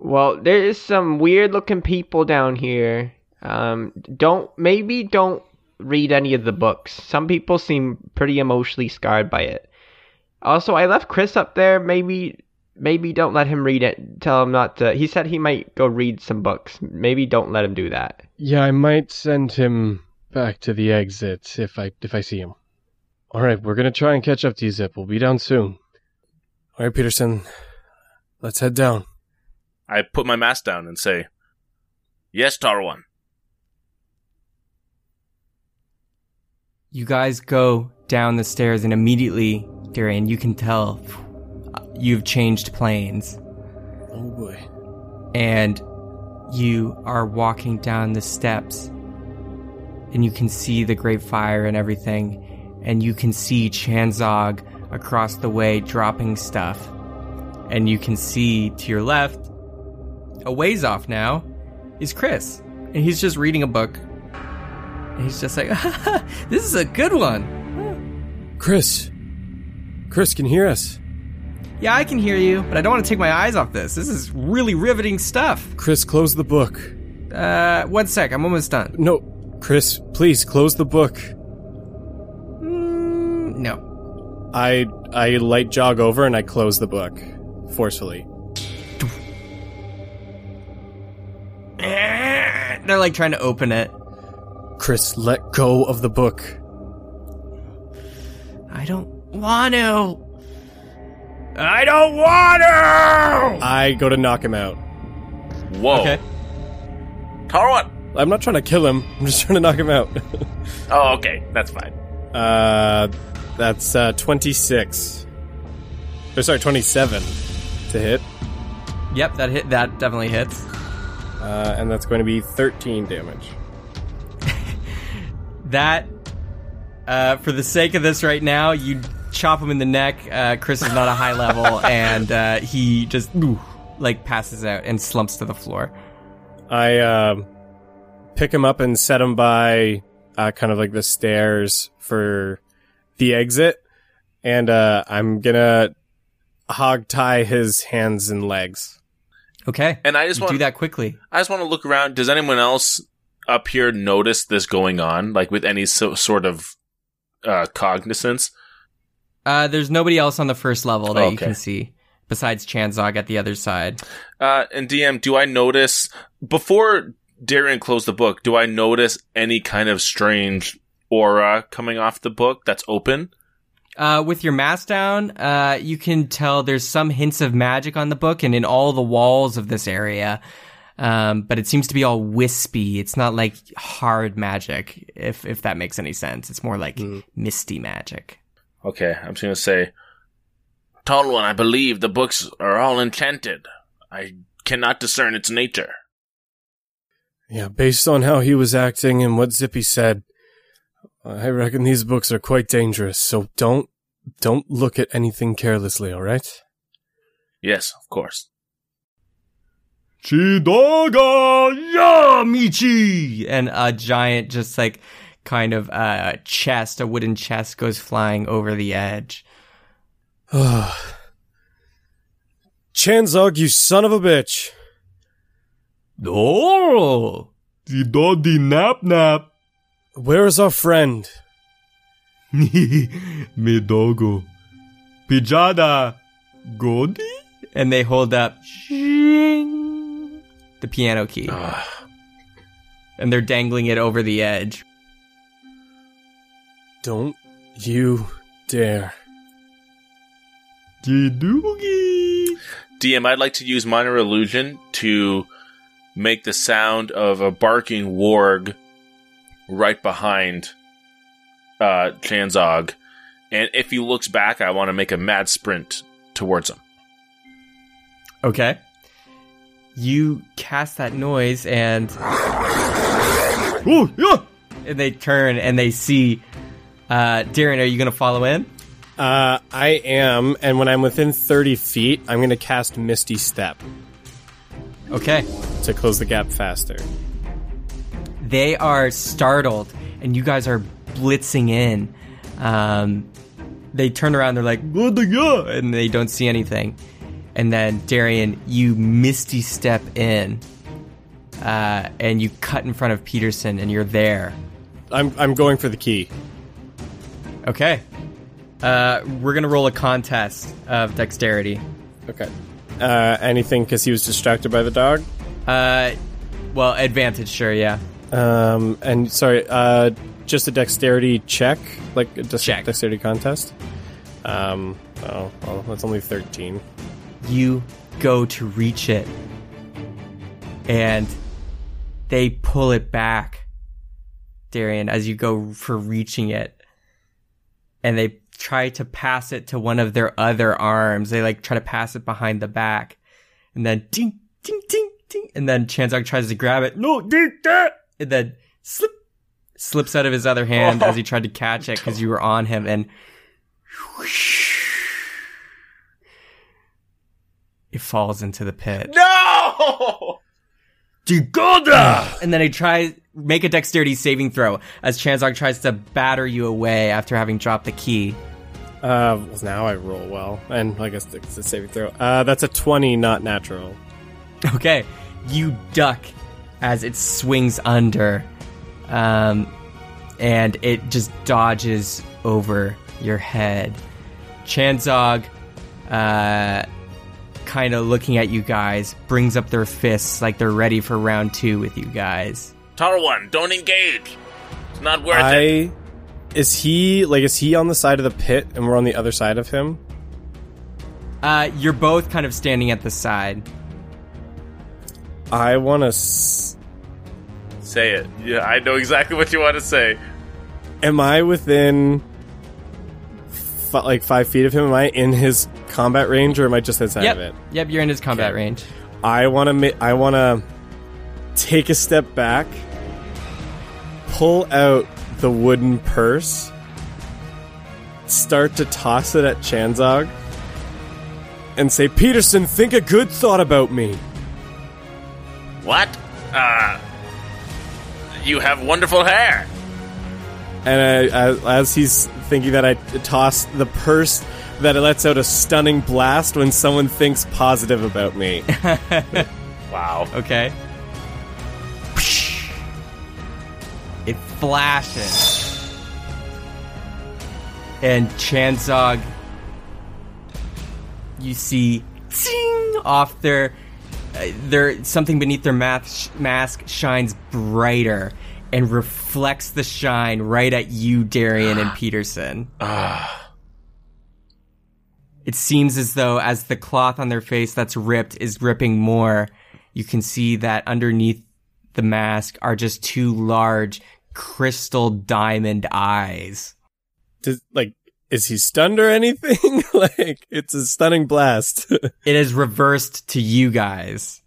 Well, there is some weird-looking people down here. Um, don't, maybe don't read any of the books. Some people seem pretty emotionally scarred by it. Also, I left Chris up there, maybe... Maybe don't let him read it. Tell him not to. He said he might go read some books. Maybe don't let him do that. Yeah, I might send him back to the exit if I if I see him. All right, we're going to try and catch up to you, Zip. We'll be down soon. All right, Peterson, let's head down. I put my mask down and say, yes, Tarwan. You guys go down the stairs and immediately, Darian, you can tell... You've changed planes. Oh boy. And you are walking down the steps, and you can see the great fire and everything, and you can see Chanzog across the way dropping stuff, and you can see to your left, a ways off now, is Chris, and he's just reading a book, and he's just like, this is a good one. Chris. Chris can hear us. Yeah, I can hear you, but I don't want to take my eyes off this. This is really riveting stuff. Chris, close the book. Uh, one sec. I'm almost done. No, Chris, please close the book. Mm, no. I I light jog over and I close the book forcefully. They're like trying to open it. Chris, let go of the book. I don't want to. I don't want to! I go to knock him out. Whoa. Okay. Tarwan! I'm not trying to kill him. I'm just trying to knock him out. Oh, okay. That's fine. Uh, that's uh, twenty-six. Or sorry, twenty-seven to hit. Yep, that hit. That definitely hits. Uh, and that's going to be thirteen damage. That, uh, for the sake of this right now, you... chop him in the neck. Uh, Chris is not a high level, and uh, he just ooh, like passes out and slumps to the floor. I uh, pick him up and set him by uh, kind of like the stairs for the exit. And uh, I'm going to hog tie his hands and legs. Okay. And I just want to do that quickly. I just want to look around. Does anyone else up here notice this going on? Like with any so, sort of uh, cognizance? Uh, there's nobody else on the first level that okay. you can see besides Chanzog at the other side. Uh, and D M, do I notice, before Darren closed the book, do I notice any kind of strange aura coming off the book that's open? Uh, with your mask down, uh, you can tell there's some hints of magic on the book and in all the walls of this area. Um, but it seems to be all wispy. It's not like hard magic, if if that makes any sense. It's more like mm. misty magic. Okay, I'm just going to say, Tall One, I believe the books are all enchanted. I cannot discern its nature. Yeah, based on how he was acting and what Zippy said, I reckon these books are quite dangerous, so don't don't look at anything carelessly, all right? Yes, of course. Chidoga ya Michi! And a giant just like kind of uh, chest, a wooden chest goes flying over the edge. Chanzog, you son of a bitch! Oh! Didodi nap nap! Where is our friend? Midogo. Pijada. Godi? And they hold up the piano key. And they're dangling it over the edge. Don't you dare. D-doogie. D M, I'd like to use minor illusion to make the sound of a barking warg right behind uh, Chanzog. And if he looks back, I want to make a mad sprint towards him. Okay. You cast that noise and... Ooh, yeah! And they turn and they see... Uh, Darren, are you going to follow in? Uh, I am. And when I'm within thirty feet, I'm going to cast Misty Step. Okay. To close the gap faster. They are startled, and you guys are blitzing in. Um, they turn around, they're like, and they don't see anything. And then, Darian, you misty step in, uh, and you cut in front of Peterson, and you're there. I'm I'm going for the key. Okay. Uh, we're going to roll a contest of dexterity. Okay. Uh, anything, because he was distracted by the dog? Uh, well, advantage, sure, yeah. Um, and sorry, uh, just a dexterity check, like a de- check. dexterity contest. Um, oh, well, that's only thirteen. You go to reach it and they pull it back, Darian, as you go for reaching it, and they try to pass it to one of their other arms. They like try to pass it behind the back and then ding, ding, ding, ding. And then Chanzog tries to grab it. No, ding, that. And then slip, slips out of his other hand oh. as he tried to catch it because you were on him. And it falls into the pit. No! Digoda! And then he tries make a dexterity saving throw as Chanzog tries to batter you away after having dropped the key. Uh, well, now I roll well. And I guess it's a saving throw. Uh, that's a twenty, not natural. Okay. You duck as it swings under. Um, and it just dodges over your head. Chanzog, uh, kind of looking at you guys, brings up their fists like they're ready for round two with you guys. Taller One, don't engage. It's not worth I, it. Is he, like, is he on the side of the pit and we're on the other side of him? Uh, you're both kind of standing at the side. I want to... S- say it. Yeah, I know exactly what you want to say. Am I within, f- like, five feet of him? Am I in his combat range, or am I just inside yep. of it? Yep, you're in his combat okay. range. I want to ma- I want to take a step back, pull out the wooden purse, start to toss it at Chanzog, and say, Peterson, think a good thought about me. What? Uh, you have wonderful hair. And I, as he's thinking that, I toss the purse that it lets out a stunning blast when someone thinks positive about me. Wow. Okay. It flashes. And Chanzog, you see, ting, off their, uh, their something beneath their math sh- mask shines brighter and reflects the shine right at you, Darian and Peterson. It seems as though as the cloth on their face that's ripped is ripping more, you can see that underneath the mask are just two large crystal diamond eyes. Does, like, is he stunned or anything? Like, it's a stunning blast. It is reversed to you guys.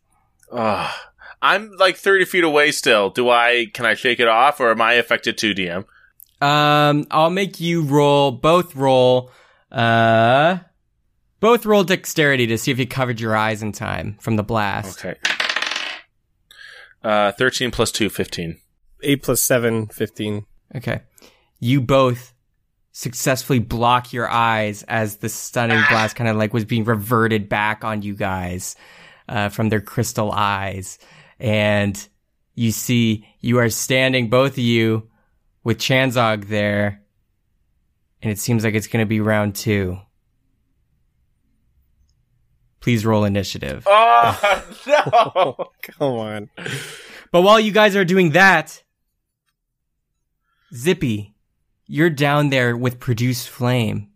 Ugh. I'm like thirty feet away still. Do I, can I shake it off, or am I affected too, D M? Um, I'll make you roll, both roll, uh, both roll dexterity to see if you covered your eyes in time from the blast. Okay. Uh, thirteen plus two, fifteen. eight plus seven, fifteen. Okay. You both successfully block your eyes as the stunning ah. blast kind of like was being reverted back on you guys, uh, from their crystal eyes. And you see, you are standing, both of you, with Chanzog there. And it seems like it's going to be round two. Please roll initiative. Oh, no! Come on. But while you guys are doing that, Zippy, you're down there with Produce Flame.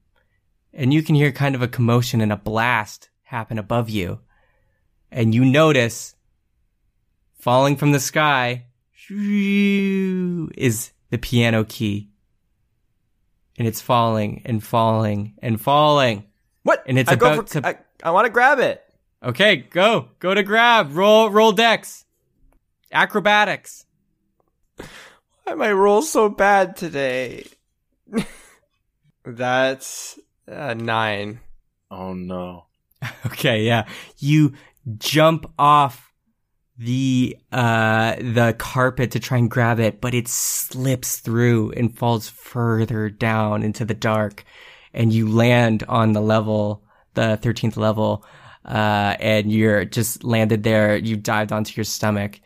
And you can hear kind of a commotion and a blast happen above you. And you notice, falling from the sky, is the piano key. And it's falling and falling and falling. What? And it's I about for, to... I, I want to grab it. Okay, go. Go to grab. Roll roll dex. Acrobatics. Why are my rolls so bad today? That's a nine. Oh, no. Okay, yeah. You jump off the uh the carpet to try and grab it, but it slips through and falls further down into the dark, and you land on the level, the thirteenth level, uh and you're just landed there. You dived onto your stomach,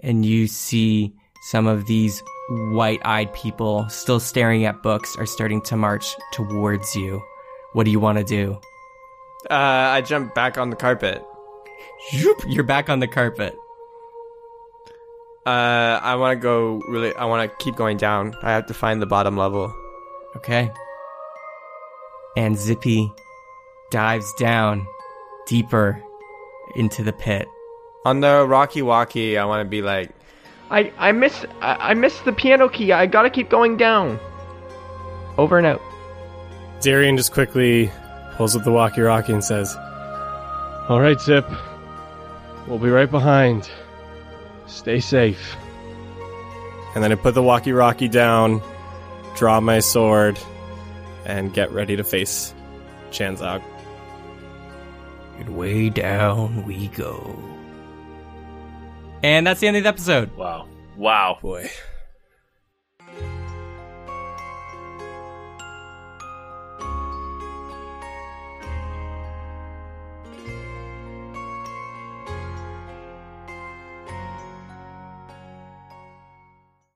and you see some of these white-eyed people still staring at books are starting to march towards you. What do you want to do? Uh, I jump back on the carpet. You're back on the carpet. Uh, I want to go really... I want to keep going down. I have to find the bottom level. Okay. And Zippy dives down deeper into the pit. On the Rocky Walkie, I want to be like... I, I miss... I, I miss the piano key. I gotta keep going down. Over and out. Darian just quickly... pulls up the walkie-rocky and says, "All right, Zip. We'll be right behind. Stay safe." And then I put the walkie-rocky down, draw my sword, and get ready to face Chanzog. And way down we go. And that's the end of the episode. Wow. Wow. Boy.